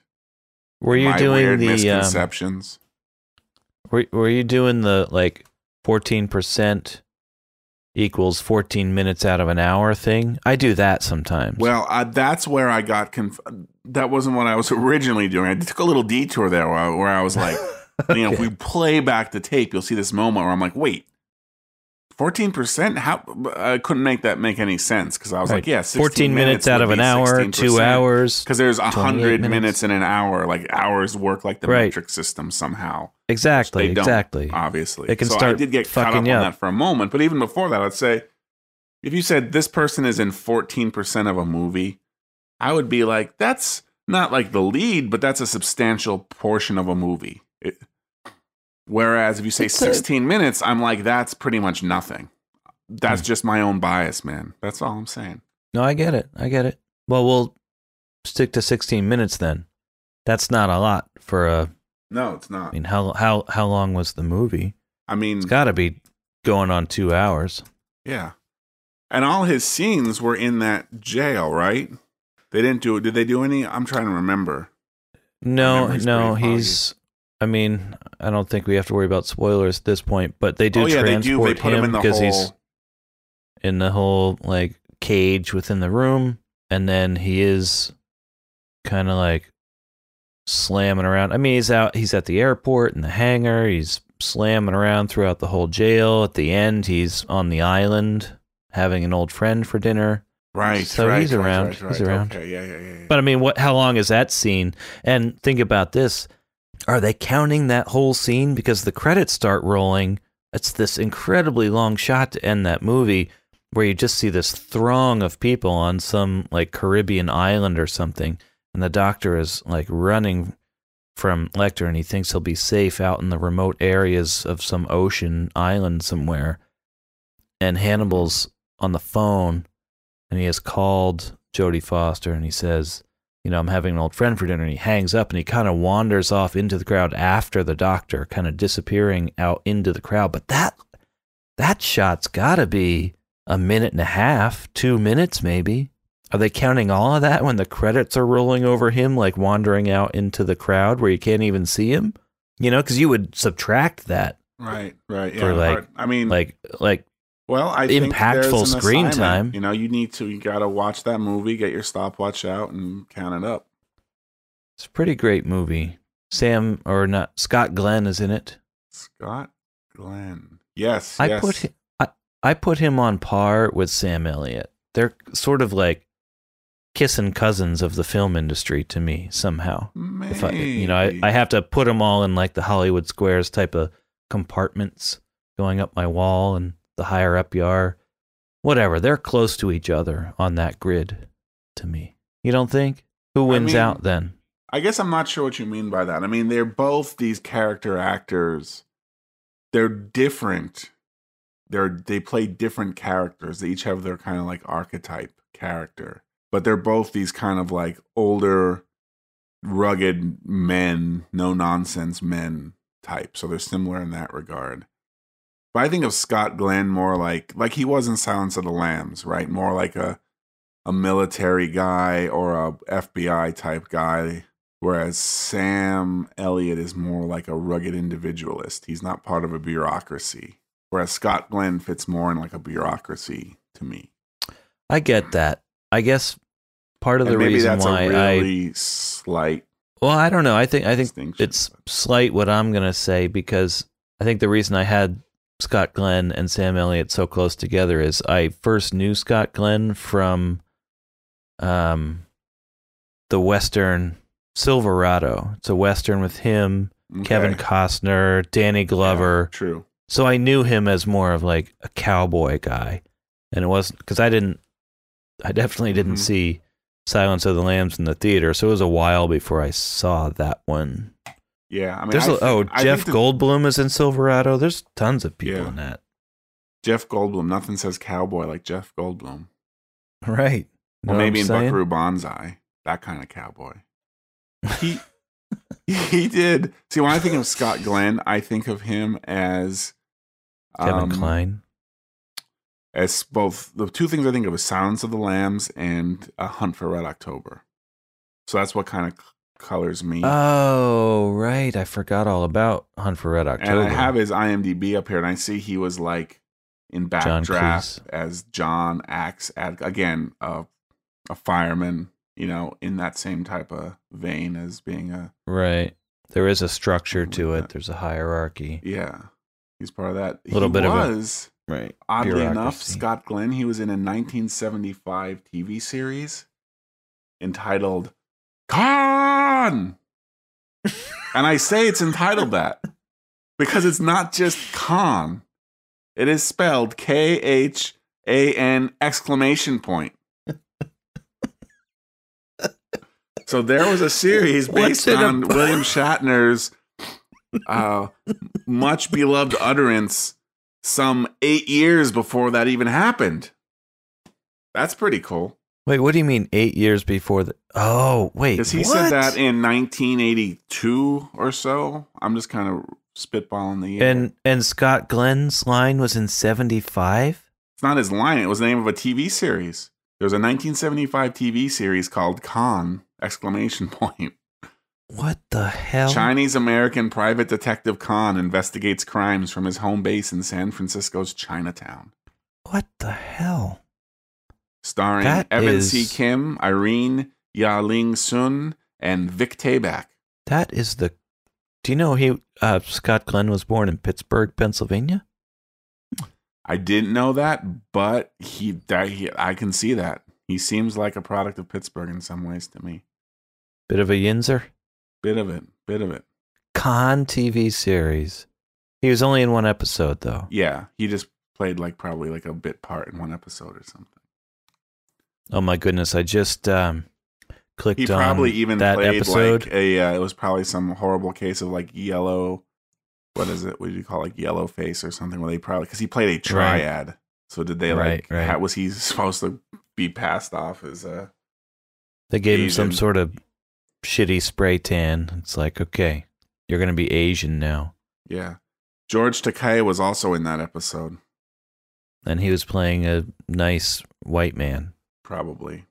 Were you my doing weird the misconceptions? Um, were Were you doing the like fourteen percent equals fourteen minutes out of an hour thing? I do that sometimes. Well, I, that's where I got conf- that wasn't what I was originally doing. I took a little detour there where I, where I was like. You know, okay. If we play back the tape, you'll see this moment where I'm like, wait, fourteen percent? How? I couldn't make that make any sense because I was right. like, yeah, fourteen minutes, minutes out of an hour, two hours. Because there's one hundred minutes. minutes in an hour. Like hours work like the right. metric system somehow. Exactly. They don't, exactly. Obviously. They can so start I did get caught up on up. that for a moment. But even before that, I'd say if you said this person is in fourteen percent of a movie, I would be like, that's not like the lead, but that's a substantial portion of a movie. It, Whereas if you say sixteen minutes, I'm like, that's pretty much nothing. That's just my own bias, man. That's all I'm saying. No, I get it. I get it. Well, we'll stick to sixteen minutes then. That's not a lot for a... No, it's not. I mean, how how how long was the movie? I mean... It's got to be going on two hours. Yeah. And all his scenes were in that jail, right? They didn't do... Did they do any? I'm trying to remember. No, no, he's... I mean, I don't think we have to worry about spoilers at this point, but they do oh, yeah, transport they do. They put him, him in the because whole... he's in the whole like cage within the room, and then he is kind of like slamming around. I mean, he's out, he's at the airport in the hangar. He's slamming around throughout the whole jail. At the end, he's on the island having an old friend for dinner. Right. So right, he's around. Right, right, he's around. Okay. Yeah, yeah, yeah, yeah. But I mean, what? How long is that scene? And think about this. Are they counting that whole scene? Because the credits start rolling. It's this incredibly long shot to end that movie where you just see this throng of people on some like Caribbean island or something. And the doctor is like running from Lecter and he thinks he'll be safe out in the remote areas of some ocean island somewhere. And Hannibal's on the phone and he has called Jodie Foster and he says, you know, I'm having an old friend for dinner, and he hangs up, and he kind of wanders off into the crowd after the doctor, kind of disappearing out into the crowd. But that that shot's got to be a minute and a half, two minutes maybe. Are they counting all of that when the credits are rolling over him, like wandering out into the crowd where you can't even see him? You know, because you would subtract that. Right, right. For yeah, like, hard. I mean, like, like. Well, I think impactful screen assignment. time. You know, you need to, you got to watch that movie, get your stopwatch out and count it up. It's a pretty great movie. Sam, or not, Scott Glenn is in it. Scott Glenn. Yes, I yes. Put him, I, I put him on par with Sam Elliott. They're sort of like kissing cousins of the film industry to me somehow. Maybe. If I, you know, I, I have to put them all in like the Hollywood Squares type of compartments going up my wall and the higher up you are, whatever. They're close to each other on that grid to me. You don't think? Who wins I mean, out then? I guess I'm not sure what you mean by that. I mean, they're both these character actors. They're different. They're they play different characters. They each have their kind of like archetype character. But they're both these kind of like older, rugged men, no-nonsense men type. So they're similar in that regard. But I think of Scott Glenn more like like he was in Silence of the Lambs, right? More like a a military guy or a F B I type guy, whereas Sam Elliott is more like a rugged individualist. He's not part of a bureaucracy, whereas Scott Glenn fits more in like a bureaucracy to me. I get that. I guess part of and the maybe reason that's why a really I slight. Well, I don't know. I think I think it's slight what I'm going to say, because I think the reason I had Scott Glenn and Sam Elliott so close together is I first knew Scott Glenn from um, the Western Silverado. It's a Western with him, okay. Kevin Costner, Danny Glover. Yeah, true. So I knew him as more of like a cowboy guy. And it wasn't because I didn't, I definitely didn't mm-hmm. see Silence of the Lambs in the theater. So it was a while before I saw that one. Yeah. I mean, I, a, oh, I Jeff the, Goldblum is in Silverado. There's tons of people yeah. in that. Jeff Goldblum. Nothing says cowboy like Jeff Goldblum. Right. Well, maybe in saying? Buckaroo Banzai. That kind of cowboy. He he did. See, when I think of Scott Glenn, I think of him as Kevin um, Kline. As both the two things I think of is Silence of the Lambs and A Hunt for Red October. So that's what kind of colors me. Oh, right. I forgot all about Hunt for Red October. And I have his I M D B up here, and I see he was like in Backdraft as John Axe, again, uh, a fireman, you know, in that same type of vein as being a. Right. There is a structure to it, there's a hierarchy. Yeah. He's part of that. A little he bit was, of a. Right. Oddly bureaucracy. Enough, Scott Glenn, he was in a nineteen seventy-five T V series entitled Khan! And I say it's entitled that because it's not just Khan. It is spelled K H A N exclamation point. So there was a series based on William Shatner's uh, much beloved utterance some eight years before that even happened. That's pretty cool. Wait, what do you mean eight years before the... Oh, wait, because he what? said that in nineteen eighty-two or so. I'm just kind of spitballing the year. And, and Scott Glenn's line was in seventy-five? It's not his line. It was the name of a T V series. There was a nineteen seventy-five T V series called Khan! Exclamation point. What the hell? Chinese-American private detective Khan investigates crimes from his home base in San Francisco's Chinatown. What the hell? Starring that Evan is... C. Kim, Irene Ya-Ling Sun, and Vic Tabak. That is the... Do you know he uh, Scott Glenn was born in Pittsburgh, Pennsylvania? I didn't know that, but he, that, he I can see that. He seems like a product of Pittsburgh in some ways to me. Bit of a yinzer? Bit of it, bit of it. Khan T V series. He was only in one episode, though. Yeah, he just played like probably like a bit part in one episode or something. Oh my goodness! I just um, clicked on that episode. He probably even played like a. Uh, it was probably some horrible case of like yellow. What is it? What do you call it? Like yellow face or something? Where they probably because he played a triad. Right. So did they like? Right, right. How, was he supposed to be passed off as a? They gave Asian. Him some sort of. Shitty spray tan. It's like, okay, you're going to be Asian now. Yeah. George Takei was also in that episode. And he was playing a nice white man. Probably.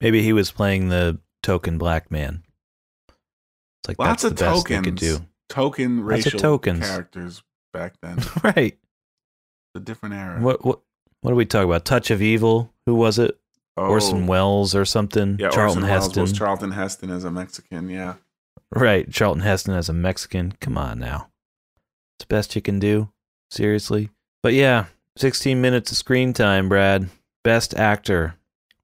Maybe he was playing the token black man. It's like, lots that's of the best tokens. They could do. Token racial tokens. Characters back then. Right. It's a different era. What, what, what do we talk about? Touch of Evil? Who was it? Oh. Orson Welles or something. Yeah, Charlton Orson Heston. Welles was Charlton Heston as a Mexican, yeah. Right, Charlton Heston as a Mexican. Come on now. It's the best you can do, seriously. But yeah, sixteen minutes of screen time, Brad. Best actor.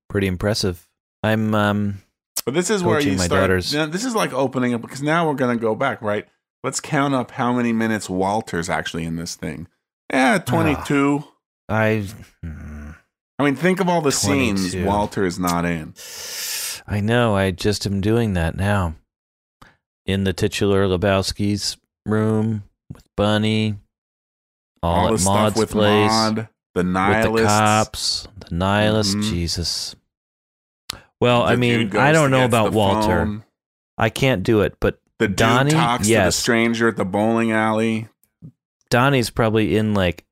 Pretty impressive. I'm um But this is where you my start. Daughters. Now, this is like opening up because now we're going to go back, right? Let's count up how many minutes Walter's actually in this thing. Yeah, twenty-two. Oh, I mm. I mean, think of all the twenty-two scenes Walter is not in. I know. I just am doing that now. In the titular Lebowski's room with Bunny. All, all at the Maud's stuff with place. Maude, the nihilists. With the cops. The nihilists. Mm-hmm. Jesus. Well, the I mean, I don't know about Walter. Phone. I can't do it, but the dude Donnie talks yes. to the stranger at the bowling alley. Donnie's probably in like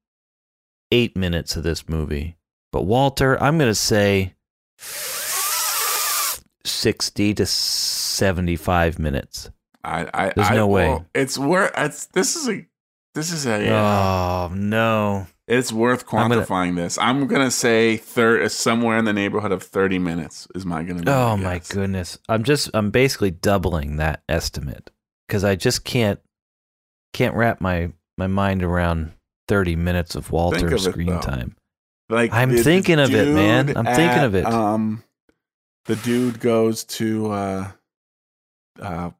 eight minutes of this movie. But Walter, I'm going to say sixty to seventy-five minutes. I, I, There's I, no way. Well, it's where it's this is a this is a. Oh uh, no! It's worth quantifying I'm gonna, this. I'm going to say thir- somewhere in the neighborhood of thirty minutes is my going to be. Oh, my goodness. I'm just, I'm basically doubling that estimate because I just can't, can't wrap my, my mind around thirty minutes of Walter of screen it, time. Like I'm thinking of it, man. I'm at, thinking of it. Um, the dude goes to uh, uh,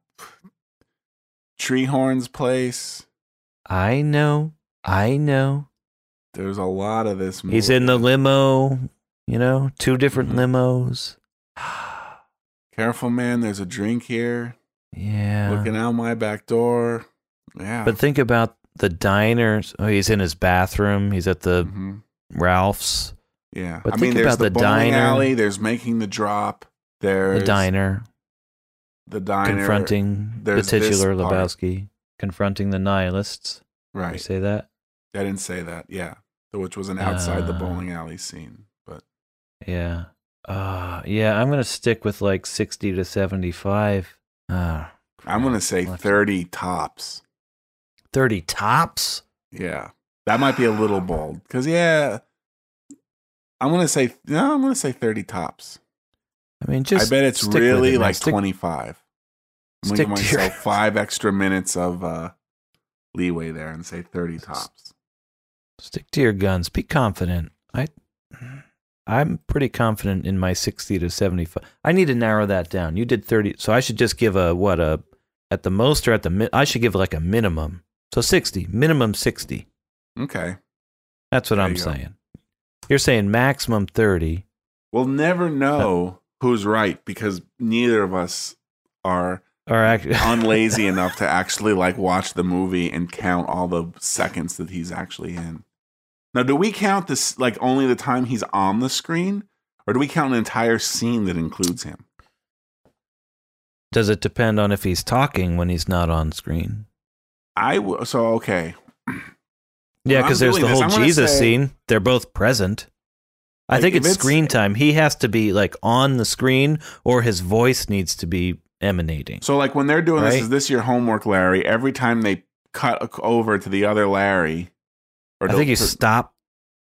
Treehorn's place. I know. I know. There's a lot of this movie. He's in the limo, you know, two different mm-hmm. limos. Careful, man. There's a drink here. Yeah. Looking out my back door. Yeah. But think about the diners. Oh, he's in his bathroom. He's at the mm-hmm. Ralph's. Yeah. But I think mean, about there's the, the bowling alley. There's making the drop. There's the diner. The diner. Confronting there's the titular Lebowski. Confronting the nihilists. Right. Did you say that? I didn't say that, yeah. Which was an outside uh, the bowling alley scene, but yeah, uh, yeah. I'm gonna stick with like sixty to seventy-five. Uh, I'm gonna say thirty tops. Thirty tops? Yeah, that might be a little bold, because yeah, I'm gonna say no. I'm gonna say thirty tops. I mean, just I bet it's really it, like stick, twenty-five. I'm gonna give myself your... five extra minutes of uh, leeway there and say thirty tops. Stick to your guns. Be confident. I, I'm pretty confident in my sixty to seventy-five. I need to narrow that down. You did thirty, so I should just give a what a at the most or at the I should give like a minimum. So sixty, minimum sixty. Okay, that's what there I'm you saying. Go. You're saying maximum thirty. We'll never know uh, who's right because neither of us are. Or actually, unlazy enough to actually like watch the movie and count all the seconds that he's actually in. Now, do we count this like only the time he's on the screen, or do we count an entire scene that includes him? Does it depend on if he's talking when he's not on screen? I w- so okay. Yeah, because there's the whole this, Jesus say, scene. They're both present. Like, I think it's, it's screen time. He has to be like on the screen, or his voice needs to be emanating. So like when they're doing right? this, is this your homework, Larry? Every time they cut over to the other Larry, or I think you per- stop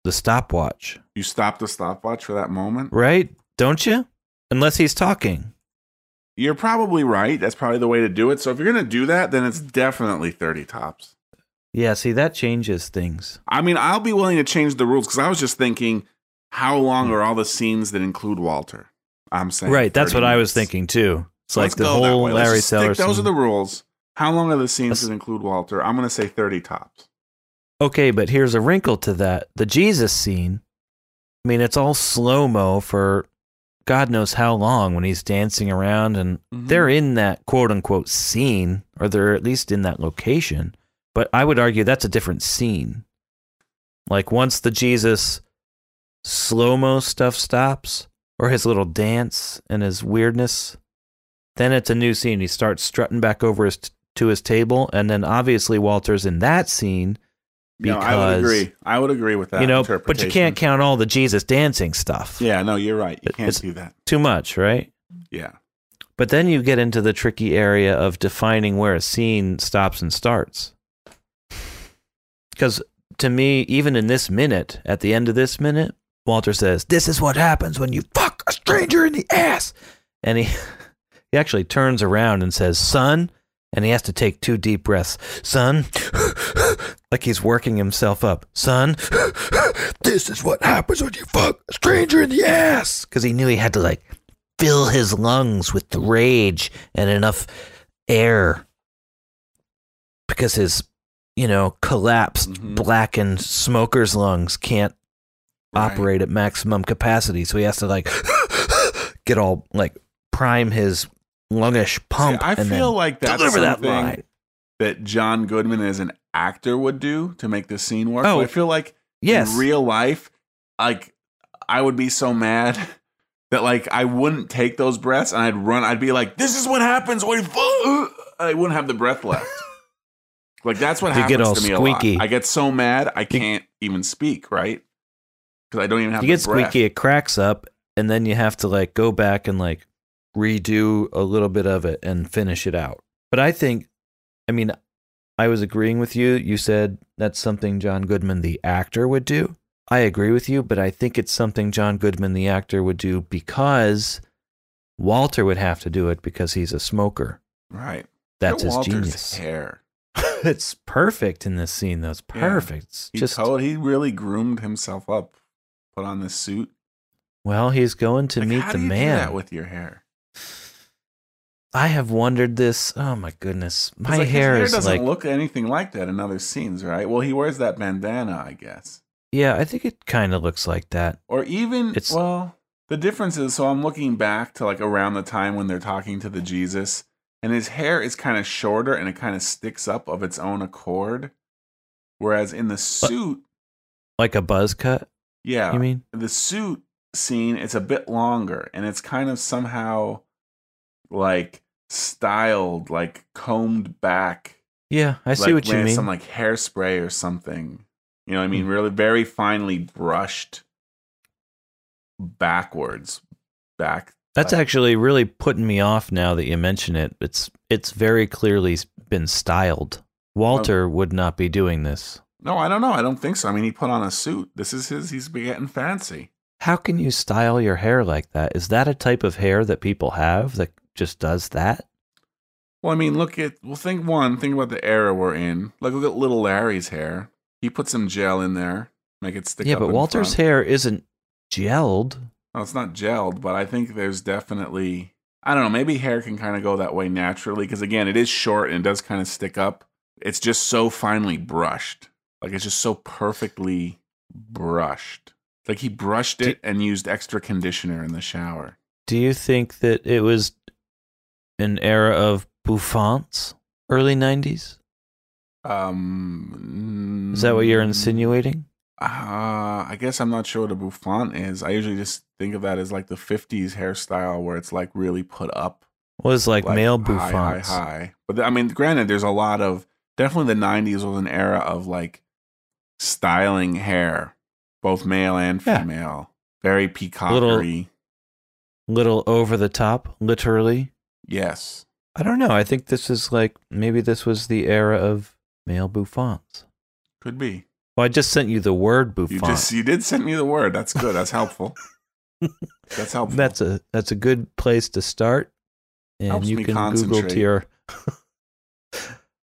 the stopwatch. You stop the stopwatch for that moment, right? Don't you? Unless he's talking. You're probably right. That's probably the way to do it. So if you're gonna do that, then it's definitely thirty tops. Yeah. See, that changes things. I mean, I'll be willing to change the rules because I was just thinking, how long are all the scenes that include Walter? I'm saying right. That's what minutes. I was thinking too. It's so like the whole Larry Sellers. Those are the rules. How long are the scenes that include Walter? I'm going to say thirty tops. Okay, but here's a wrinkle to that. The Jesus scene, I mean, it's all slow-mo for God knows how long when he's dancing around, and mm-hmm. they're in that quote-unquote scene, or they're at least in that location, but I would argue that's a different scene. Like once the Jesus slow-mo stuff stops, or his little dance and his weirdness... Then it's a new scene. He starts strutting back over his t- to his table, and then obviously Walter's in that scene because... No, I would agree. I would agree with that you know, interpretation. But you can't count all the Jesus dancing stuff. Yeah, no, you're right. You can't it's do that. Too much, right? Yeah. But then you get into the tricky area of defining where a scene stops and starts. Because to me, even in this minute, at the end of this minute, Walter says, "This is what happens when you fuck a stranger in the ass." And he... He actually turns around and says, "Son," and he has to take two deep breaths. "Son," like he's working himself up. "Son, this is what happens when you fuck a stranger in the ass." Because he knew he had to like fill his lungs with the rage and enough air. Because his, you know, collapsed, mm-hmm. blackened smoker's lungs can't right. operate at maximum capacity. So he has to like get all like prime his... lungish pump. See, I and feel like that's something that, line. that John Goodman as an actor would do to make this scene work. Oh, but I feel like yes. in real life, like I would be so mad that like I wouldn't take those breaths and I'd run. I'd be like, "This is what happens when you..." I wouldn't have the breath left. Like that's what you happens get all to me squeaky. A lot. I get so mad I can't you, even speak. Right? Because I don't even have. You the get breath. Squeaky. It cracks up, and then you have to like go back and like redo a little bit of it and finish it out. But I think, I mean, I was agreeing with you. You said that's something John Goodman, the actor, would do. I agree with you, but I think it's something John Goodman, the actor, would do because Walter would have to do it because he's a smoker. Right. That's his Walter's genius. Hair. It's perfect in this scene, though. It's perfect. Yeah. It's just, he, told, he really groomed himself up, put on this suit. Well, he's going to like, meet the man. How do you man. do that with your hair? I have wondered this. Oh, my goodness. My like, hair, hair is doesn't like... look anything like that in other scenes, right? Well, he wears that bandana, I guess. Yeah, I think it kind of looks like that. Or even, it's... well, the difference is, so I'm looking back to like around the time when they're talking to the Jesus, and his hair is kind of shorter and it kind of sticks up of its own accord. Whereas in the suit... Like a buzz cut? Yeah. You mean? The suit scene, it's a bit longer, and it's kind of somehow... like styled, like combed back. Yeah, I see like, what you mean. Some like hairspray or something. You know what I mean? Mm-hmm. Really very finely brushed backwards. Back. That's like, actually really putting me off now that you mention it. It's it's very clearly been styled. Walter well, would not be doing this. No, I don't know. I don't think so. I mean, he put on a suit. This is his, he's getting fancy. How can you style your hair like that? Is that a type of hair that people have that just does that? Well, I mean, look at, well, think one, think about the era we're in. Like, look at little Larry's hair. He put some gel in there, make it stick yeah, up. Yeah, but Walter's front. hair isn't gelled. No, it's not gelled, but I think there's definitely, I don't know, maybe hair can kind of go that way naturally, because again, it is short and it does kind of stick up. It's just so finely brushed. Like, it's just so perfectly brushed. Like, he brushed it do, and used extra conditioner in the shower. Do you think that it was an era of bouffants, early nineties? Um, is that what you're insinuating? Uh, I guess I'm not sure what a bouffant is. I usually just think of that as like the fifties hairstyle where it's like really put up. Well, it's like, like male bouffants. High, high, high. But I mean, granted, there's a lot of, definitely the nineties was an era of like styling hair, both male and female. Yeah. Very peacockery. Little, little over the top, literally. Yes. I don't know. I think this is like, maybe this was the era of male bouffants. Could be. Well, I just sent you the word bouffant. You, just, you did send me the word. That's good. That's helpful. That's helpful. That's a that's a good place to start. And Helps you me can Google to your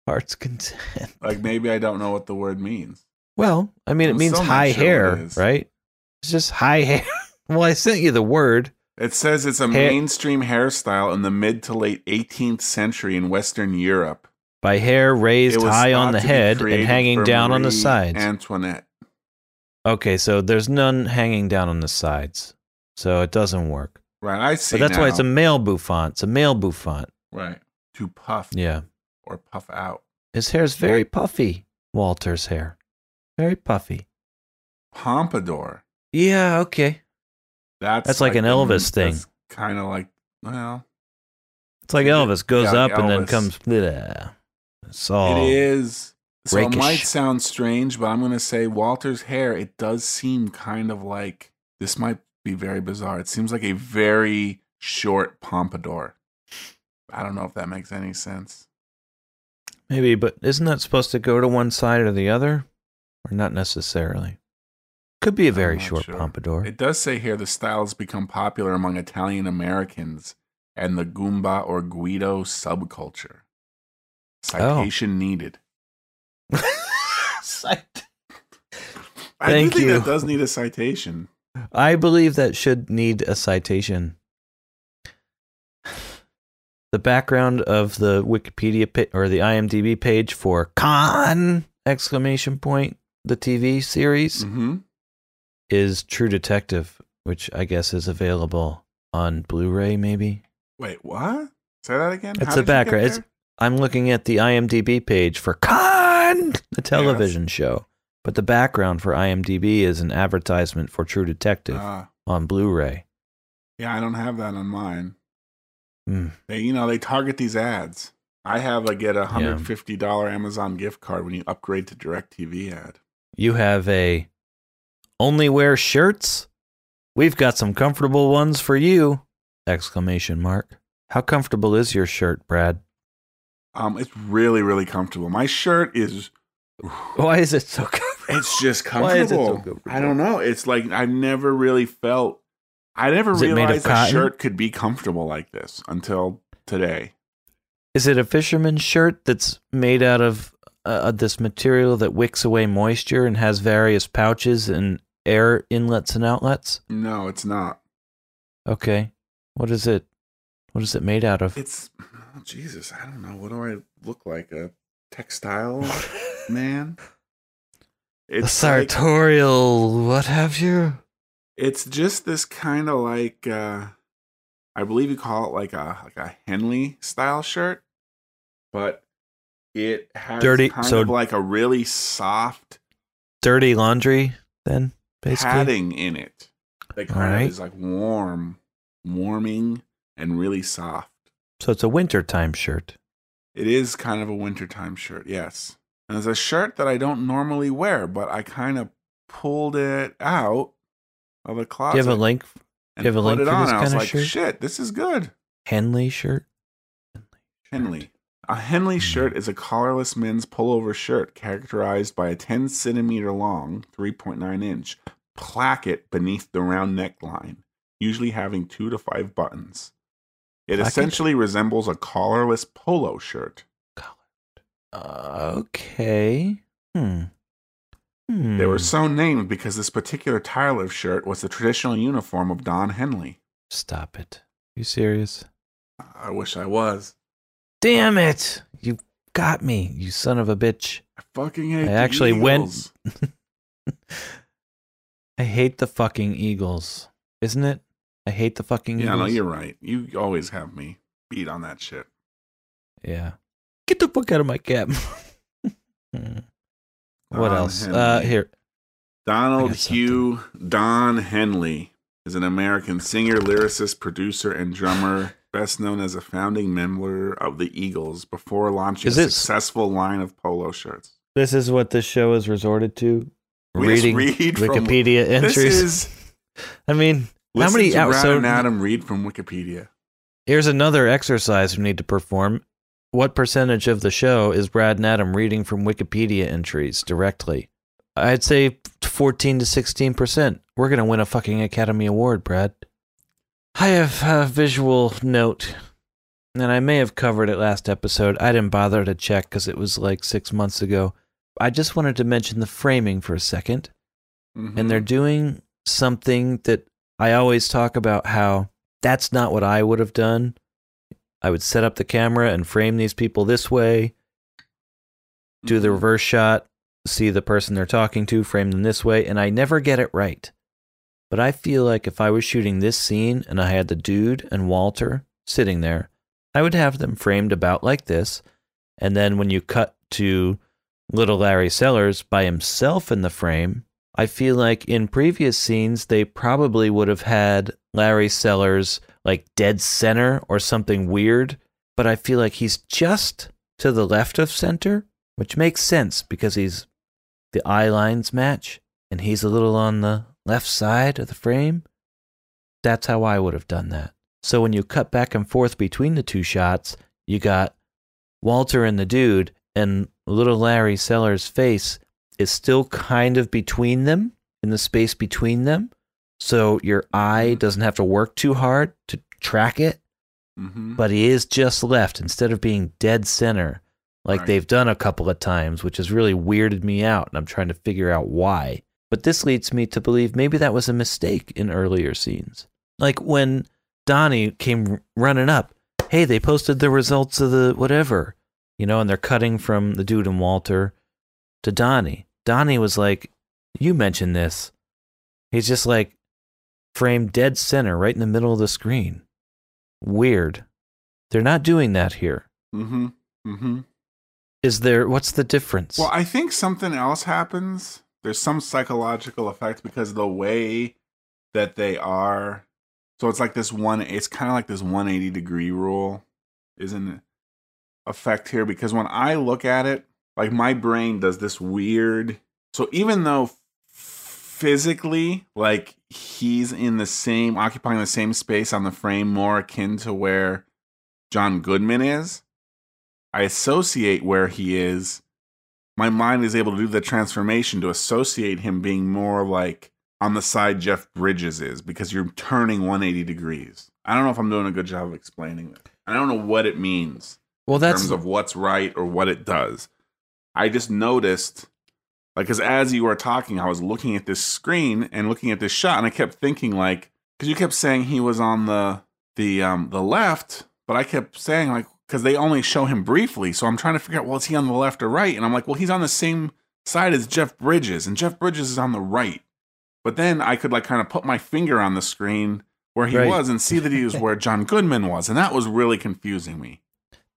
heart's content. Like, maybe I don't know what the word means. Well, I mean, I'm it means so high sure hair, it right? It's just high hair. Well, I sent you the word. It says it's a hair. mainstream hairstyle in the mid to late eighteenth century in Western Europe. By hair raised high on the head and hanging down Marie on the sides. Antoinette. Okay, so there's none hanging down on the sides. So it doesn't work. Right, I see. But that's now. why it's a male bouffant. It's a male bouffant. Right. To puff. Yeah. Or puff out. His hair's very right. puffy, Walter's hair. Very puffy. Pompadour. Yeah, okay. That's, that's like, like an Elvis thing. Kind of like, well. It's like Elvis. Goes yeah, up Elvis. and then comes. Bleh. It's all it is. Rakish. So it might sound strange, but I'm going to say Walter's hair, it does seem kind of like, this might be very bizarre. It seems like a very short pompadour. I don't know if that makes any sense. Maybe, but isn't that supposed to go to one side or the other? Or not necessarily. Could be a very short sure. pompadour. It does say here the styles become popular among Italian Americans and the Goomba or Guido subculture. Citation oh. needed. Cite- I Thank do think you. that does need a citation. I believe that should need a citation. The background of the Wikipedia pa- or the IMDb page for Khan! Exclamation point. The T V series mm-hmm. is True Detective, which I guess is available on Blu-ray, maybe. Wait, what? Say that again? It's How a background. It's, I'm looking at the IMDb page for Khan, the television yes. show. But the background for IMDb is an advertisement for True Detective uh, on Blu-ray. Yeah, I don't have that on mine. Mm. They, you know, they target these ads. I have a get a one hundred fifty dollars yeah. Amazon gift card when you upgrade to DirecTV ad. You have a only wear shirts? We've got some comfortable ones for you! Exclamation mark. How comfortable is your shirt, Brad? Um, it's really, really comfortable. My shirt is... Why is it so comfortable? It's just comfortable. Why is it so comfortable? I don't know. It's like I've never really felt... I never is realized a shirt could be comfortable like this until today. Is it a fisherman's shirt that's made out of uh, this material that wicks away moisture and has various pouches and air inlets and outlets? No, it's not. Okay. What is it? What is it made out of? It's... Oh, Jesus, I don't know. What do I look like? A textile man? It's a sartorial like, what have you? It's just this kind of like... Uh, I believe you call it like a like a Henley style shirt, but it has dirty, kind so of like a really soft, dirty laundry. Then basically padding in it that kind right. of is like warm, warming, and really soft. So it's a wintertime shirt. It is kind of a wintertime shirt, yes. And it's a shirt that I don't normally wear, but I kind of pulled it out of the closet. Do you have a link? And you have a link for this kind I was of like, shirt? Shit, this is good. Henley shirt? Henley. A Henley shirt is a collarless men's pullover shirt characterized by a ten centimeter long, three point nine inch placket beneath the round neckline, usually having two to five buttons. It placket? essentially resembles a collarless polo shirt. Uh, okay. Hmm. They were so named because this particular tile of shirt was the traditional uniform of Don Henley. Stop it. You serious? I wish I was. Damn it! You got me, you son of a bitch. I fucking hate I the actually Eagles. went... I hate the fucking Eagles. Isn't it? I hate the fucking yeah, Eagles. Yeah, no, you're right. You always have me beat on that shit. Yeah. Get the fuck out of my cab. hmm. What Don else? Henley. Uh, here. Donald Hugh Don Henley is an American singer, lyricist, producer, and drummer, best known as a founding member of the Eagles before launching is a successful line of polo shirts. This is what this show has resorted to? We Reading read Wikipedia from, entries? This is, I mean, how many... Listen to Ron so, and Adam read from Wikipedia. Here's another exercise we need to perform. What percentage of the show is Brad and Adam reading from Wikipedia entries directly? I'd say fourteen to sixteen percent. We're going to win a fucking Academy Award, Brad. I have a visual note, and I may have covered it last episode. I didn't bother to check because it was like six months ago. I just wanted to mention the framing for a second. Mm-hmm. And they're doing something that I always talk about how that's not what I would have done. I would set up the camera and frame these people this way, do the reverse shot, see the person they're talking to, frame them this way, and I never get it right. But I feel like if I was shooting this scene and I had the dude and Walter sitting there, I would have them framed about like this, and then when you cut to little Larry Sellers by himself in the frame, I feel like in previous scenes they probably would have had Larry Sellers like dead center or something weird, but I feel like he's just to the left of center, which makes sense because he's the eye lines match and he's a little on the left side of the frame. That's how I would have done that. So when you cut back and forth between the two shots, you got Walter and the dude, and little Larry Sellers' face is still kind of between them, in the space between them. So your eye doesn't have to work too hard to track it, mm-hmm. but he is just left instead of being dead center, like right. they've done a couple of times, which has really weirded me out, and I'm trying to figure out why. But this leads me to believe maybe that was a mistake in earlier scenes. Like when Donnie came running up, hey, they posted the results of the whatever, you know, and they're cutting from the dude and Walter to Donnie. Donnie was like, you mentioned this. He's just like, framed dead center right in the middle of the screen. Weird. They're not doing that here. Mm-hmm. Mm-hmm. Is there, what's the difference? Well, I think something else happens. There's some psychological effect because of the way that they are. So it's like this one, it's kind of like this one eighty degree rule, isn't it? Effect here, because when I look at it, like my brain does this weird. So even though physically, like he's in the same, occupying the same space on the frame, more akin to where John Goodman is. I associate where he is. My mind is able to do the transformation to associate him being more like on the side Jeff Bridges is, because you're turning one hundred eighty degrees. I don't know if I'm doing a good job of explaining that. I don't know what it means well, that's... in terms of what's right or what it does. I just noticed, like, because as you were talking, I was looking at this screen and looking at this shot, and I kept thinking, like, because you kept saying he was on the the um, the left, but I kept saying, like, because they only show him briefly, so I'm trying to figure out, well, is he on the left or right? And I'm like, well, he's on the same side as Jeff Bridges, and Jeff Bridges is on the right. But then I could, like, kind of put my finger on the screen where he right. was and see that he was where John Goodman was, and that was really confusing me.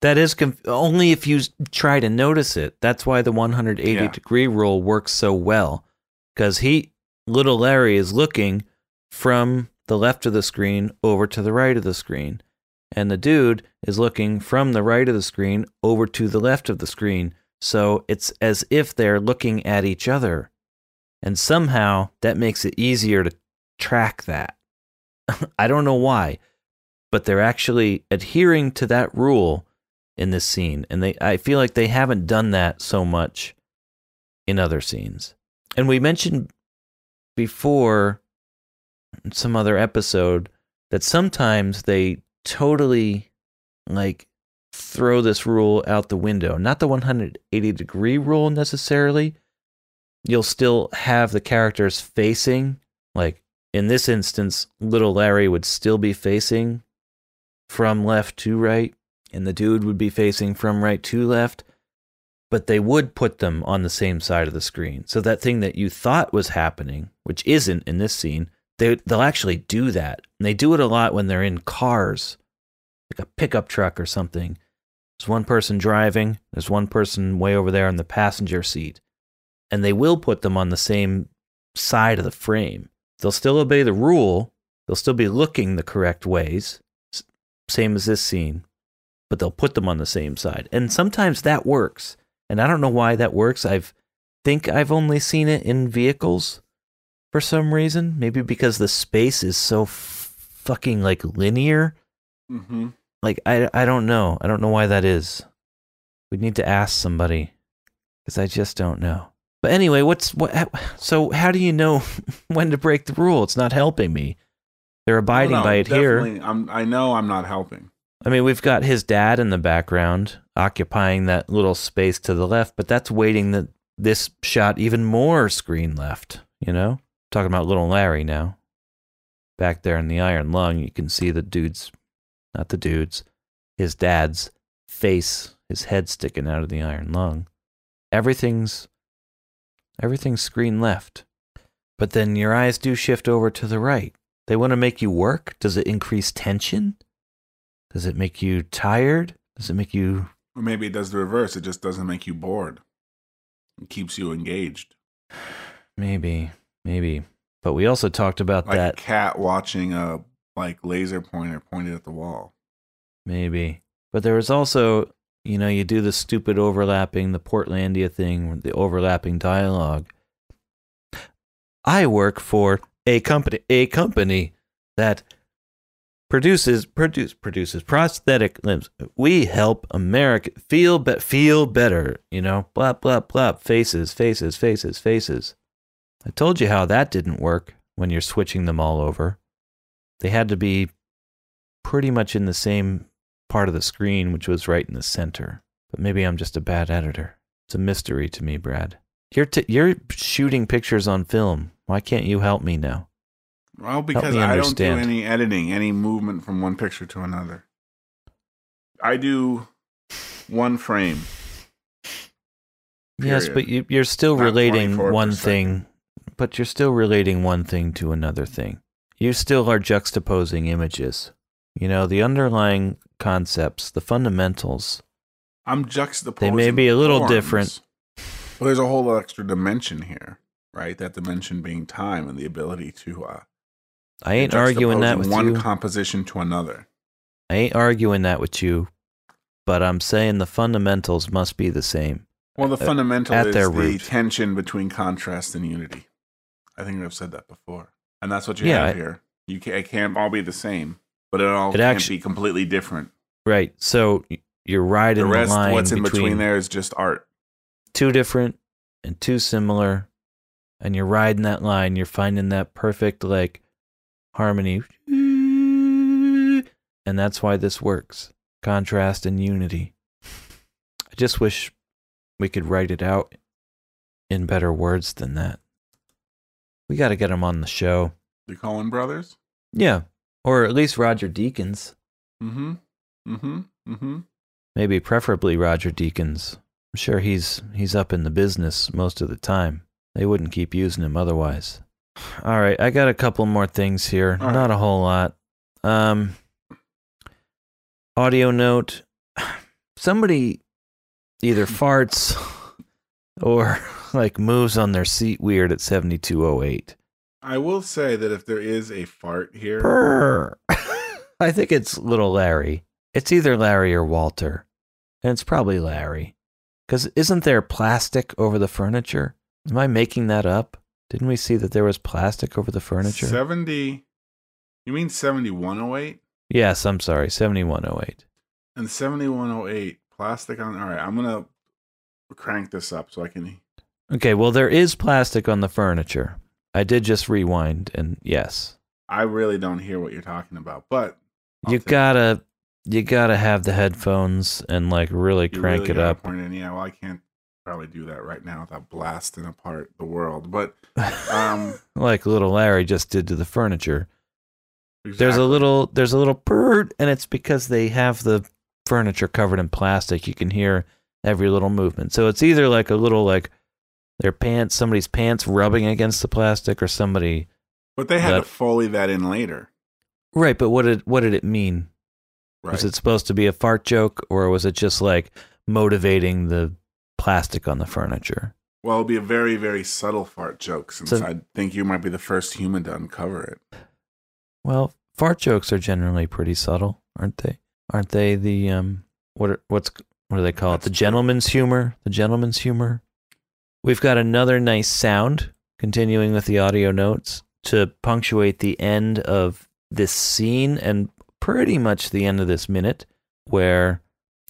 That is conf- only if you try to notice it. That's why the one hundred eighty yeah. degree rule works so well, because he, little Larry, is looking from the left of the screen over to the right of the screen. And the dude is looking from the right of the screen over to the left of the screen. So it's as if they're looking at each other. And somehow that makes it easier to track that. I don't know why, but they're actually adhering to that rule in this scene. And they, I feel like they haven't done that so much in other scenes. And we mentioned before in some other episode that sometimes they totally, like, throw this rule out the window. Not the one hundred eighty degree rule necessarily. You'll still have the characters facing, like, in this instance, little Larry would still be facing from left to right, and the dude would be facing from right to left, but they would put them on the same side of the screen. So that thing that you thought was happening, which isn't in this scene, They, they'll actually do that. And they do it a lot when they're in cars, like a pickup truck or something. There's one person driving, there's one person way over there in the passenger seat, and they will put them on the same side of the frame. They'll still obey the rule, they'll still be looking the correct ways, same as this scene, but they'll put them on the same side. And sometimes that works. And I don't know why that works. I think I've only seen it in vehicles. For some reason, maybe because the space is so f- fucking, like, linear. Mm-hmm. Like, I, I don't know. I don't know why that is. We need to ask somebody, because I just don't know. But anyway, what's what? So how do you know when to break the rule? It's not helping me. They're abiding no, no, by it here. I'm, I know I'm not helping. I mean, we've got his dad in the background, occupying that little space to the left, but that's waiting the, this shot even more screen left, you know? Talking about little Larry now. Back there in the iron lung, you can see the dude's, not the dude's, his dad's face, his head sticking out of the iron lung. Everything's, everything's screen left. But then your eyes do shift over to the right. They want to make you work. Does it increase tension? Does it make you tired? Does it make you... Or maybe it does the reverse. It just doesn't make you bored. It keeps you engaged. Maybe. Maybe. But we also talked about like that. Like a cat watching a like laser pointer pointed at the wall. Maybe. But there was also, you know, you do the stupid overlapping, the Portlandia thing, the overlapping dialogue. I work for a company, a company that produces, produce, produces prosthetic limbs. We help America feel, be- feel better, you know, blah, blah, blah, faces, faces, faces, faces. I told you how that didn't work when you're switching them all over. They had to be pretty much in the same part of the screen, which was right in the center. But maybe I'm just a bad editor. It's a mystery to me, Brad. You're t- you're shooting pictures on film. Why can't you help me now? Well, because I don't do any editing, any movement from one picture to another. I do one frame. Period. Yes, but you, you're still Not relating twenty-four percent. one thing... But you're still relating one thing to another thing. You still are juxtaposing images. You know, the underlying concepts, the fundamentals. I'm juxtaposing. They may be a little forms. different. Well, there's a whole extra dimension here, right? That dimension being time and the ability to. Uh, I ain't arguing that with one you. One composition to another. I ain't arguing that with you, but I'm saying the fundamentals must be the same. Well, the uh, fundamental is the root. tension between contrast and unity. I think I've said that before, and that's what you yeah, have here. You can't, it can't all be the same, but it all it can actually, be completely different. Right. So you're right in the line. The rest, what's in between there is just art. Too different and too similar. And you're riding that line. You're finding that perfect, like, harmony. And that's why this works. Contrast and unity. I just wish we could write it out in better words than that. We got to get them on the show. The Coen brothers? Yeah. Or at least Roger Deakins. Mm-hmm. Mm-hmm. Mm-hmm. Maybe preferably Roger Deakins. I'm sure he's he's up in the business most of the time. They wouldn't keep using him otherwise. All right, I got a couple more things here. All Not right. a whole lot. Um, audio note. Somebody either farts or like moves on their seat weird at seventy-two oh eight. I will say that if there is a fart here... Brr. I think it's little Larry. It's either Larry or Walter. And it's probably Larry. Because isn't there plastic over the furniture? Am I making that up? Didn't we see that there was plastic over the furniture? seventy You mean seventy-one oh eight? Yes, I'm sorry. seventy-one oh eight. And seventy-one oh eight, plastic on... All right, I'm going to crank this up so I can... Okay, well, there is plastic on the furniture. I did just rewind, and yes. I really don't hear what you're talking about, but... I'll you gotta... You gotta have the headphones and like really crank really it up. Point in. Yeah, well, I can't probably do that right now without blasting apart the world. But um, like little Larry just did to the furniture. Exactly. There's a little, there's a little bird, and it's because they have the furniture covered in plastic. You can hear every little movement. So it's either like a little like their pants, somebody's pants rubbing against the plastic, or somebody. But they had that, to foley that in later, right? But what did what did it mean? Right. Was it supposed to be a fart joke, or was it just like motivating the plastic on the furniture? Well, it'll be a very, very subtle fart joke, since so, I think you might be the first human to uncover it. Well, fart jokes are generally pretty subtle, aren't they? Aren't they the um what are, what's what do they call That's it? The gentleman's humor. The gentleman's humor. We've got another nice sound, continuing with the audio notes, to punctuate the end of this scene and pretty much the end of this minute, where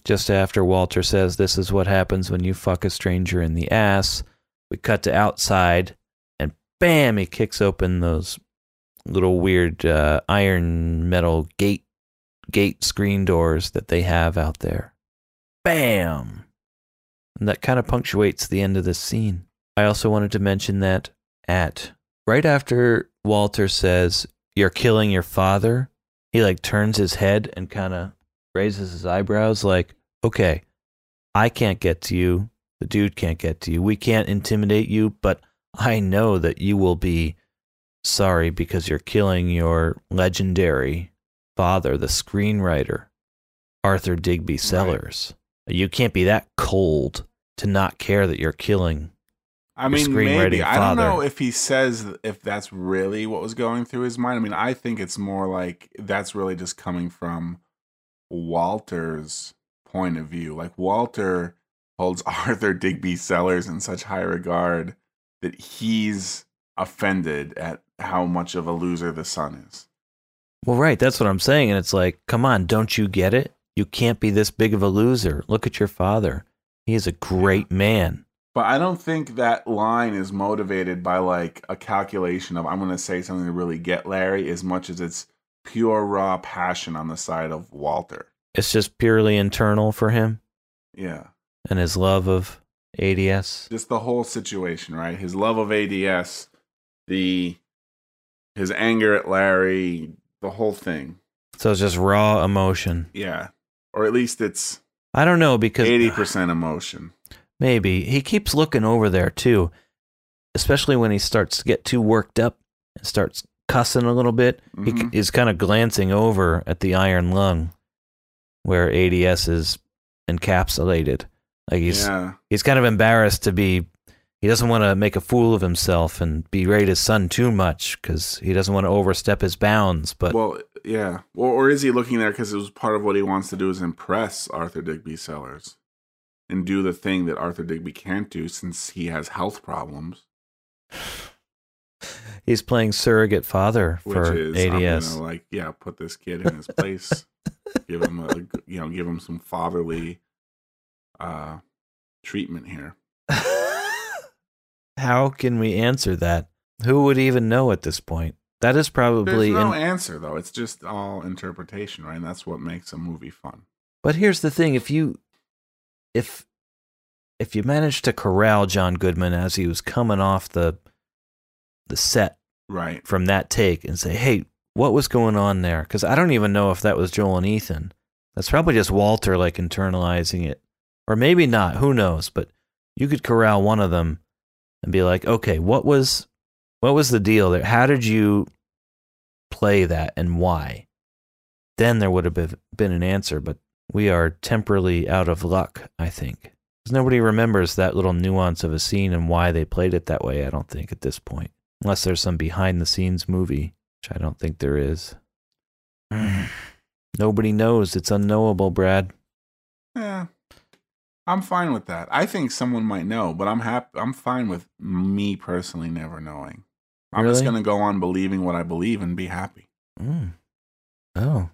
just after Walter says, "This is what happens when you fuck a stranger in the ass," we cut to outside, and bam, he kicks open those little weird uh, iron metal gate gate screen doors that they have out there. Bam! And that kind of punctuates the end of this scene. I also wanted to mention that at right after Walter says, "You're killing your father," he like turns his head and kind of raises his eyebrows like, okay, I can't get to you. The dude can't get to you. We can't intimidate you, but I know that you will be sorry because you're killing your legendary father, the screenwriter, Arthur Digby Sellers. Right. You can't be that cold to not care that you're killing I mean, maybe. Father. I don't know if he says if that's really what was going through his mind. I mean, I think it's more like that's really just coming from Walter's point of view. Like, Walter holds Arthur Digby Sellers in such high regard that he's offended at how much of a loser the son is. Well, right. That's what I'm saying. And it's like, come on, don't you get it? You can't be this big of a loser. Look at your father. He is a great yeah. man. But I don't think that line is motivated by, like, a calculation of, I'm going to say something to really get Larry, as much as it's pure, raw passion on the side of Walter. It's just purely internal for him? Yeah. And his love of A D S? Just the whole situation, right? His love of A D S, the his anger at Larry, the whole thing. So it's just raw emotion. Yeah. Or at least it's... I don't know, because... eighty percent emotion. Maybe. He keeps looking over there, too, especially when he starts to get too worked up and starts cussing a little bit. Mm-hmm. He is kind of glancing over at the iron lung where A D S is encapsulated. Like he's yeah. he's kind of embarrassed to be, he doesn't want to make a fool of himself and berate his son too much because he doesn't want to overstep his bounds. But Well, yeah. Well, or is he looking there because it was part of what he wants to do is impress Arthur Digby Sellers? And do the thing that Arthur Digby can't do since he has health problems. He's playing surrogate father for Which is, A D S. I'm gonna, like, yeah, put this kid in his place. Give him a, you know, give him some fatherly uh, treatment here. How can we answer that? Who would even know at this point? That is probably... There's no in- answer, though. It's just all interpretation, right? And that's what makes a movie fun. But here's the thing. If you... If... If you managed to corral John Goodman as he was coming off the the set right. from that take and say, hey, what was going on there? Because I don't even know if that was Joel and Ethan. That's probably just Walter like internalizing it. Or maybe not. Who knows? But you could corral one of them and be like, okay, what was what was the deal there? How did you play that and why? Then there would have been an answer. But we are temporarily out of luck, I think. Because nobody remembers that little nuance of a scene and why they played it that way, I don't think, at this point. Unless there's some behind-the-scenes movie, which I don't think there is. Nobody knows. It's unknowable, Brad. Yeah, I'm fine with that. I think someone might know, but I'm happy. I'm fine with me personally never knowing. I'm really? just going to go on believing what I believe and be happy. Mm. Oh.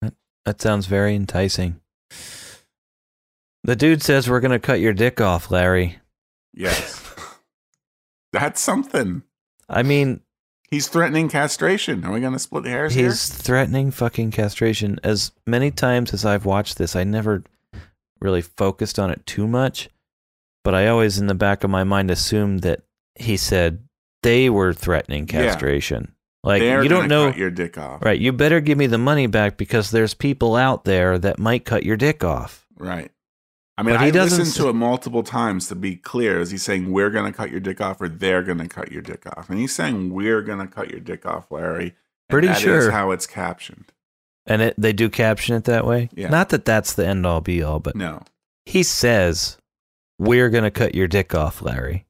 That, that sounds very enticing. The dude says we're going to cut your dick off, Larry. Yes. That's something. I mean... He's threatening castration. Are we going to split hairs here? He's threatening fucking castration. As many times as I've watched this, I never really focused on it too much, but I always, in the back of my mind, assumed that he said they were threatening castration. Yeah. Like, they're you don't know, cut your dick off. Right, you better give me the money back because there's people out there that might cut your dick off. Right. I mean, I listened to it multiple times to be clear. Is he saying, we're going to cut your dick off, or they're going to cut your dick off? And he's saying, we're going to cut your dick off, Larry. Pretty sure. That is how it's captioned. And it, they do caption it that way? Yeah. Not that that's the end-all, be-all, but no. He says, we're going to cut your dick off, Larry.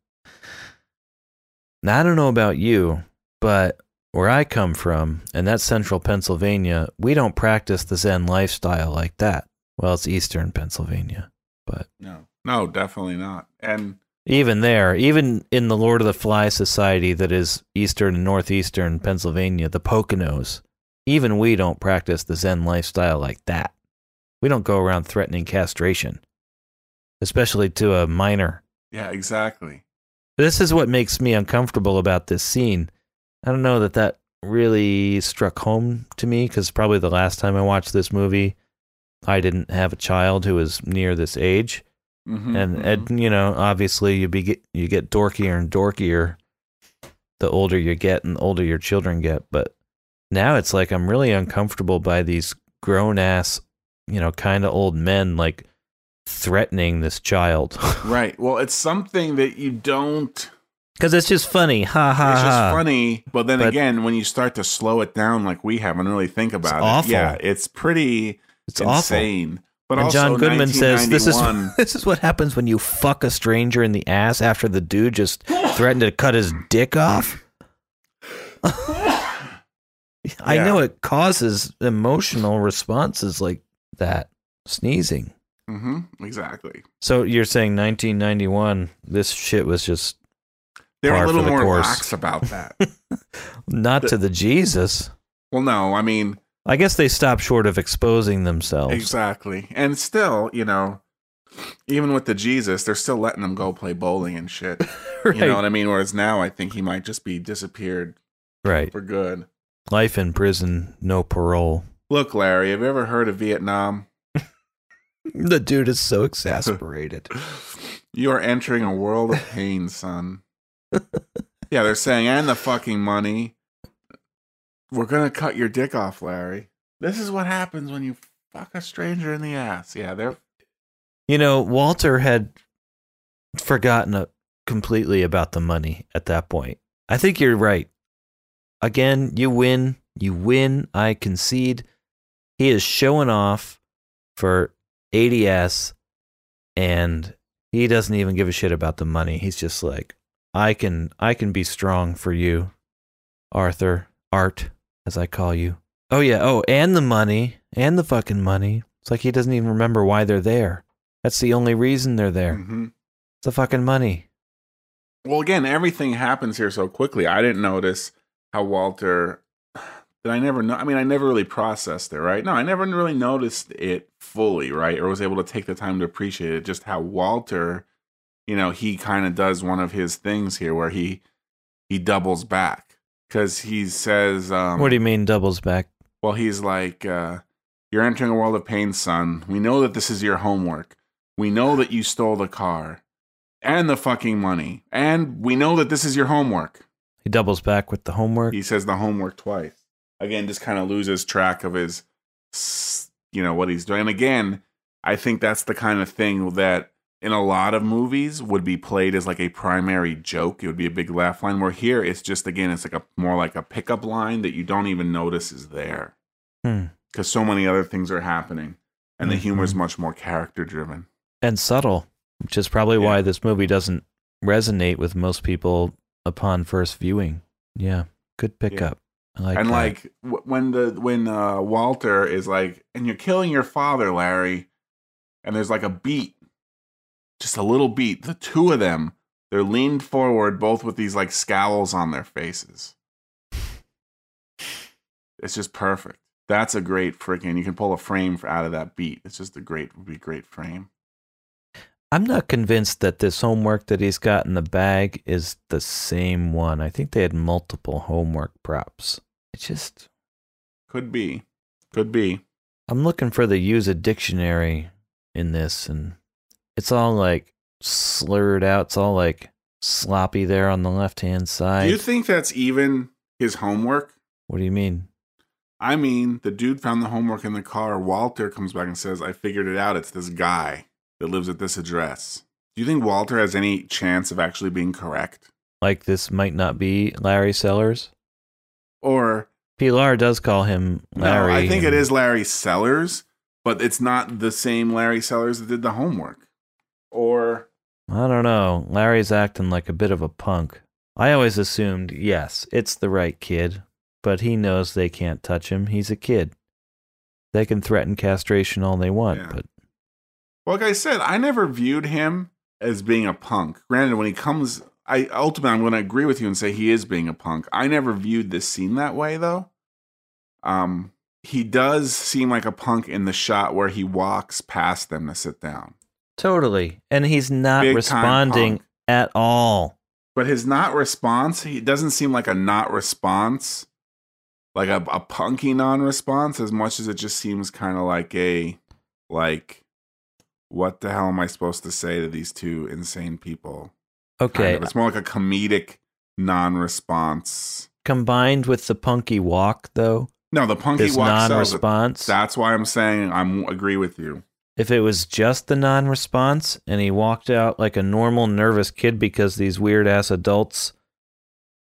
Now, I don't know about you, but where I come from, and that's central Pennsylvania, we don't practice the Zen lifestyle like that. Well, it's eastern Pennsylvania. But no, no, definitely not. And even there, even in the Lord of the Fly society that is eastern and northeastern Pennsylvania, the Poconos, even we don't practice the Zen lifestyle like that. We don't go around threatening castration, especially to a minor. Yeah, exactly. This is what makes me uncomfortable about this scene. I don't know that that really struck home to me, because probably the last time I watched this movie, I didn't have a child who was near this age, mm-hmm, and, mm-hmm. and you know, obviously you be you get dorkier and dorkier the older you get and the older your children get. But now it's like I'm really uncomfortable by these grown ass, you know, kind of old men like threatening this child. Right. Well, it's something that you don't. Because it's just funny. Ha ha. It's just ha. funny. But then but again, when you start to slow it down, like we have, and really think about it, awful. yeah, it's pretty. It's insane. Awful. But and also John Goodman says, this is, this is what happens when you fuck a stranger in the ass after the dude just threatened to cut his dick off. I yeah. know it causes emotional responses like that. Sneezing. Mm-hmm. Exactly. So you're saying nineteen ninety-one, this shit was just They're a little the more course. Lax about that. Not the, to the Jesus. Well, no, I mean... I guess they stop short of exposing themselves. Exactly. And still, you know, even with the Jesus, they're still letting him go play bowling and shit. Right. You know what I mean? Whereas now I think he might just be disappeared right. for good. Life in prison, no parole. Look, Larry, have you ever heard of Vietnam? The dude is so exasperated. You are entering a world of pain, son. Yeah, they're saying, and the fucking money. We're going to cut your dick off, Larry. This is what happens when you fuck a stranger in the ass. Yeah, they're... You know, Walter had forgotten completely about the money at that point. I think you're right. Again, you win. You win. I concede. He is showing off for A D S, and he doesn't even give a shit about the money. He's just like, I can, I can be strong for you, Arthur. Art. As I call you. Oh, yeah. Oh, and the money. And the fucking money. It's like he doesn't even remember why they're there. That's the only reason they're there. Mm-hmm. It's the fucking money. Well, again, everything happens here so quickly. I didn't notice how Walter that I never know. I mean, I never really processed it, right? No, I never really noticed it fully, right? Or was able to take the time to appreciate it. Just how Walter, you know, he kind of does one of his things here where he he doubles back because he says, um, "What do you mean doubles back?" Well, he's like, uh, "You're entering a world of pain, son. We know that this is your homework. We know that you stole the car and the fucking money, and we know that this is your homework." He doubles back with the homework. He says the homework twice. Again, just kind of loses track of his, you know, what he's doing. And again, I think that's the kind of thing that in a lot of movies would be played as like a primary joke. It would be a big laugh line. Where here, it's just, again, it's like a more like a pickup line that you don't even notice is there. Because hmm. so many other things are happening. And mm-hmm. the humor is much more character driven. And subtle, which is probably yeah. why this movie doesn't resonate with most people upon first viewing. Yeah, good pickup. Yeah. Like and that. Like when the when uh, Walter is like, "And you're killing your father, Larry," and there's like a beat, just a little beat. The two of them, they're leaned forward, both with these like scowls on their faces. It's just perfect. That's a great freaking. You can pull a frame out of that beat. It's just a great, would be great frame. I'm not convinced that this homework that he's got in the bag is the same one. I think they had multiple homework props. It just... Could be. Could be. I'm looking for the use a dictionary in this, and it's all, like, slurred out. It's all, like, sloppy there on the left-hand side. Do you think that's even his homework? What do you mean? I mean, the dude found the homework in the car. Walter comes back and says, "I figured it out. It's this guy that lives at this address." Do you think Walter has any chance of actually being correct? Like, this might not be Larry Sellers? Or... Pilar does call him Larry. No, I think and... it is Larry Sellers, but it's not the same Larry Sellers that did the homework. Or... I don't know. Larry's acting like a bit of a punk. I always assumed, yes, it's the right kid, but he knows they can't touch him. He's a kid. They can threaten castration all they want, yeah. but... Well, like I said, I never viewed him as being a punk. Granted, when he comes, I ultimately I'm going to agree with you and say he is being a punk. I never viewed this scene that way, though. Um, he does seem like a punk in the shot where he walks past them to sit down. Totally, and he's not Big responding at all. But his not response, he doesn't seem like a not response, like a, a punky non-response, as much as it just seems kind of like a like. What the hell am I supposed to say to these two insane people? Okay. Kind of. It's more like a comedic non-response. Combined with the punky walk, though? No, the punky this walk non-response. That's why I'm saying I agree with you. If it was just the non-response and he walked out like a normal nervous kid because these weird-ass adults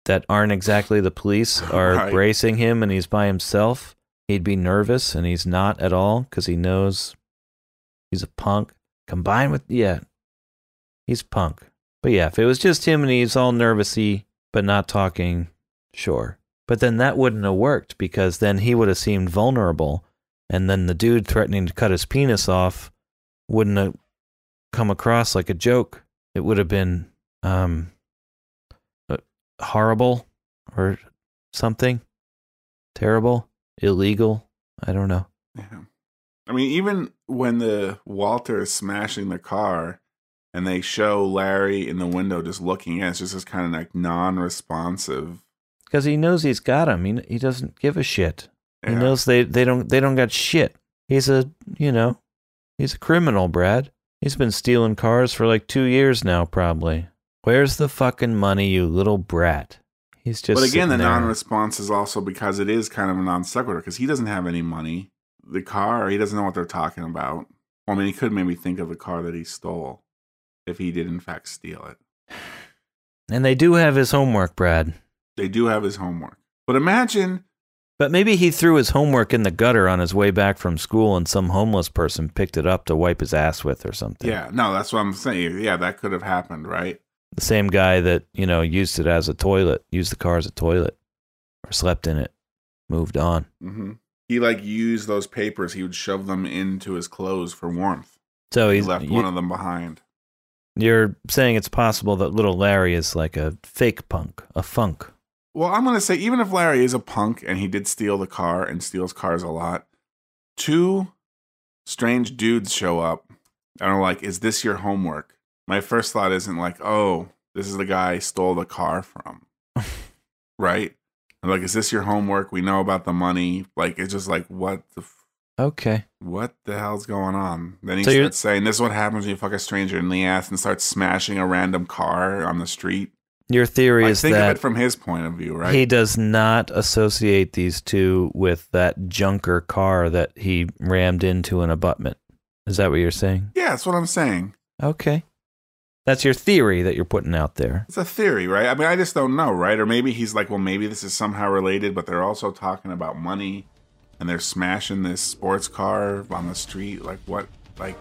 that aren't exactly the police are right. bracing him and he's by himself, he'd be nervous, and he's not at all because he knows... He's a punk. Combined with, yeah, he's punk. But yeah, if it was just him and he's all nervousy, but not talking, sure. But then that wouldn't have worked because then he would have seemed vulnerable. And then the dude threatening to cut his penis off wouldn't have come across like a joke. It would have been um, horrible or something. Terrible. Illegal. I don't know. Yeah. I mean, even when the Walter is smashing the car and they show Larry in the window just looking in, it's just this kind of like non-responsive. Because he knows he's got him. He, he doesn't give a shit. Yeah. He knows they, they don't they don't got shit. He's a, you know, he's a criminal, Brad. He's been stealing cars for like two years now, probably. Where's the fucking money, you little brat? He's just But again, the there. non-response is also because it is kind of a non sequitur because he doesn't have any money. The car, he doesn't know what they're talking about. I mean, he could maybe think of the car that he stole if he did, in fact, steal it. And they do have his homework, Brad. They do have his homework. But imagine... But maybe he threw his homework in the gutter on his way back from school and some homeless person picked it up to wipe his ass with or something. Yeah, no, that's what I'm saying. Yeah, that could have happened, right? The same guy that, you know, used it as a toilet, used the car as a toilet, or slept in it, moved on. Mm-hmm. He, like, used those papers. He would shove them into his clothes for warmth. So he's, he left you, one of them behind. You're saying it's possible that little Larry is like a fake punk, a funk, Well, I'm going to say, even if Larry is a punk and he did steal the car and steals cars a lot, two strange dudes show up and are like, is this your homework? My first thought isn't like, oh, this is the guy I stole the car from. Right? I'm like, is this your homework? We know about the money. Like, it's just like, what the f- Okay. What the hell's going on? Then he so starts saying, this is what happens when you fuck a stranger in the ass and start smashing a random car on the street. Your theory is that... I think of it from his point of view, right? He does not associate these two with that junker car that he rammed into an abutment. Is that what you're saying? Yeah, that's what I'm saying. Okay. That's your theory that you're putting out there. It's a theory, right? I mean, I just don't know, right? Or maybe he's like, well, maybe this is somehow related, but they're also talking about money and they're smashing this sports car on the street. Like, what? Like,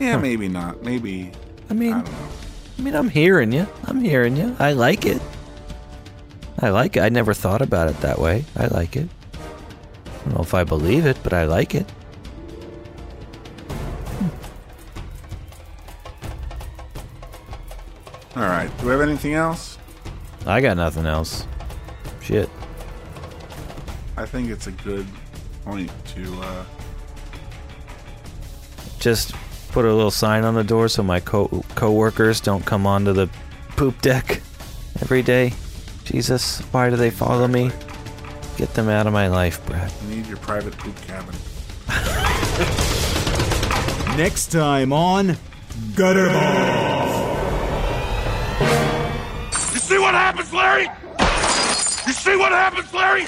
yeah, huh. Maybe not. Maybe, I mean, I don't know. I mean, I'm hearing you. I'm hearing you. I like it. I like it. I never thought about it that way. I like it. I don't know if I believe it, but I like it. Hmm. All right. Do we have anything else? I got nothing else. Shit. I think it's a good point to, uh... just... put a little sign on the door so my co- co-workers don't come onto the poop deck every day. Jesus, why do they follow me? Get them out of my life, Brad. You need your private poop cabin. Next time on Gutterball. You see what happens, Larry? You see what happens, Larry?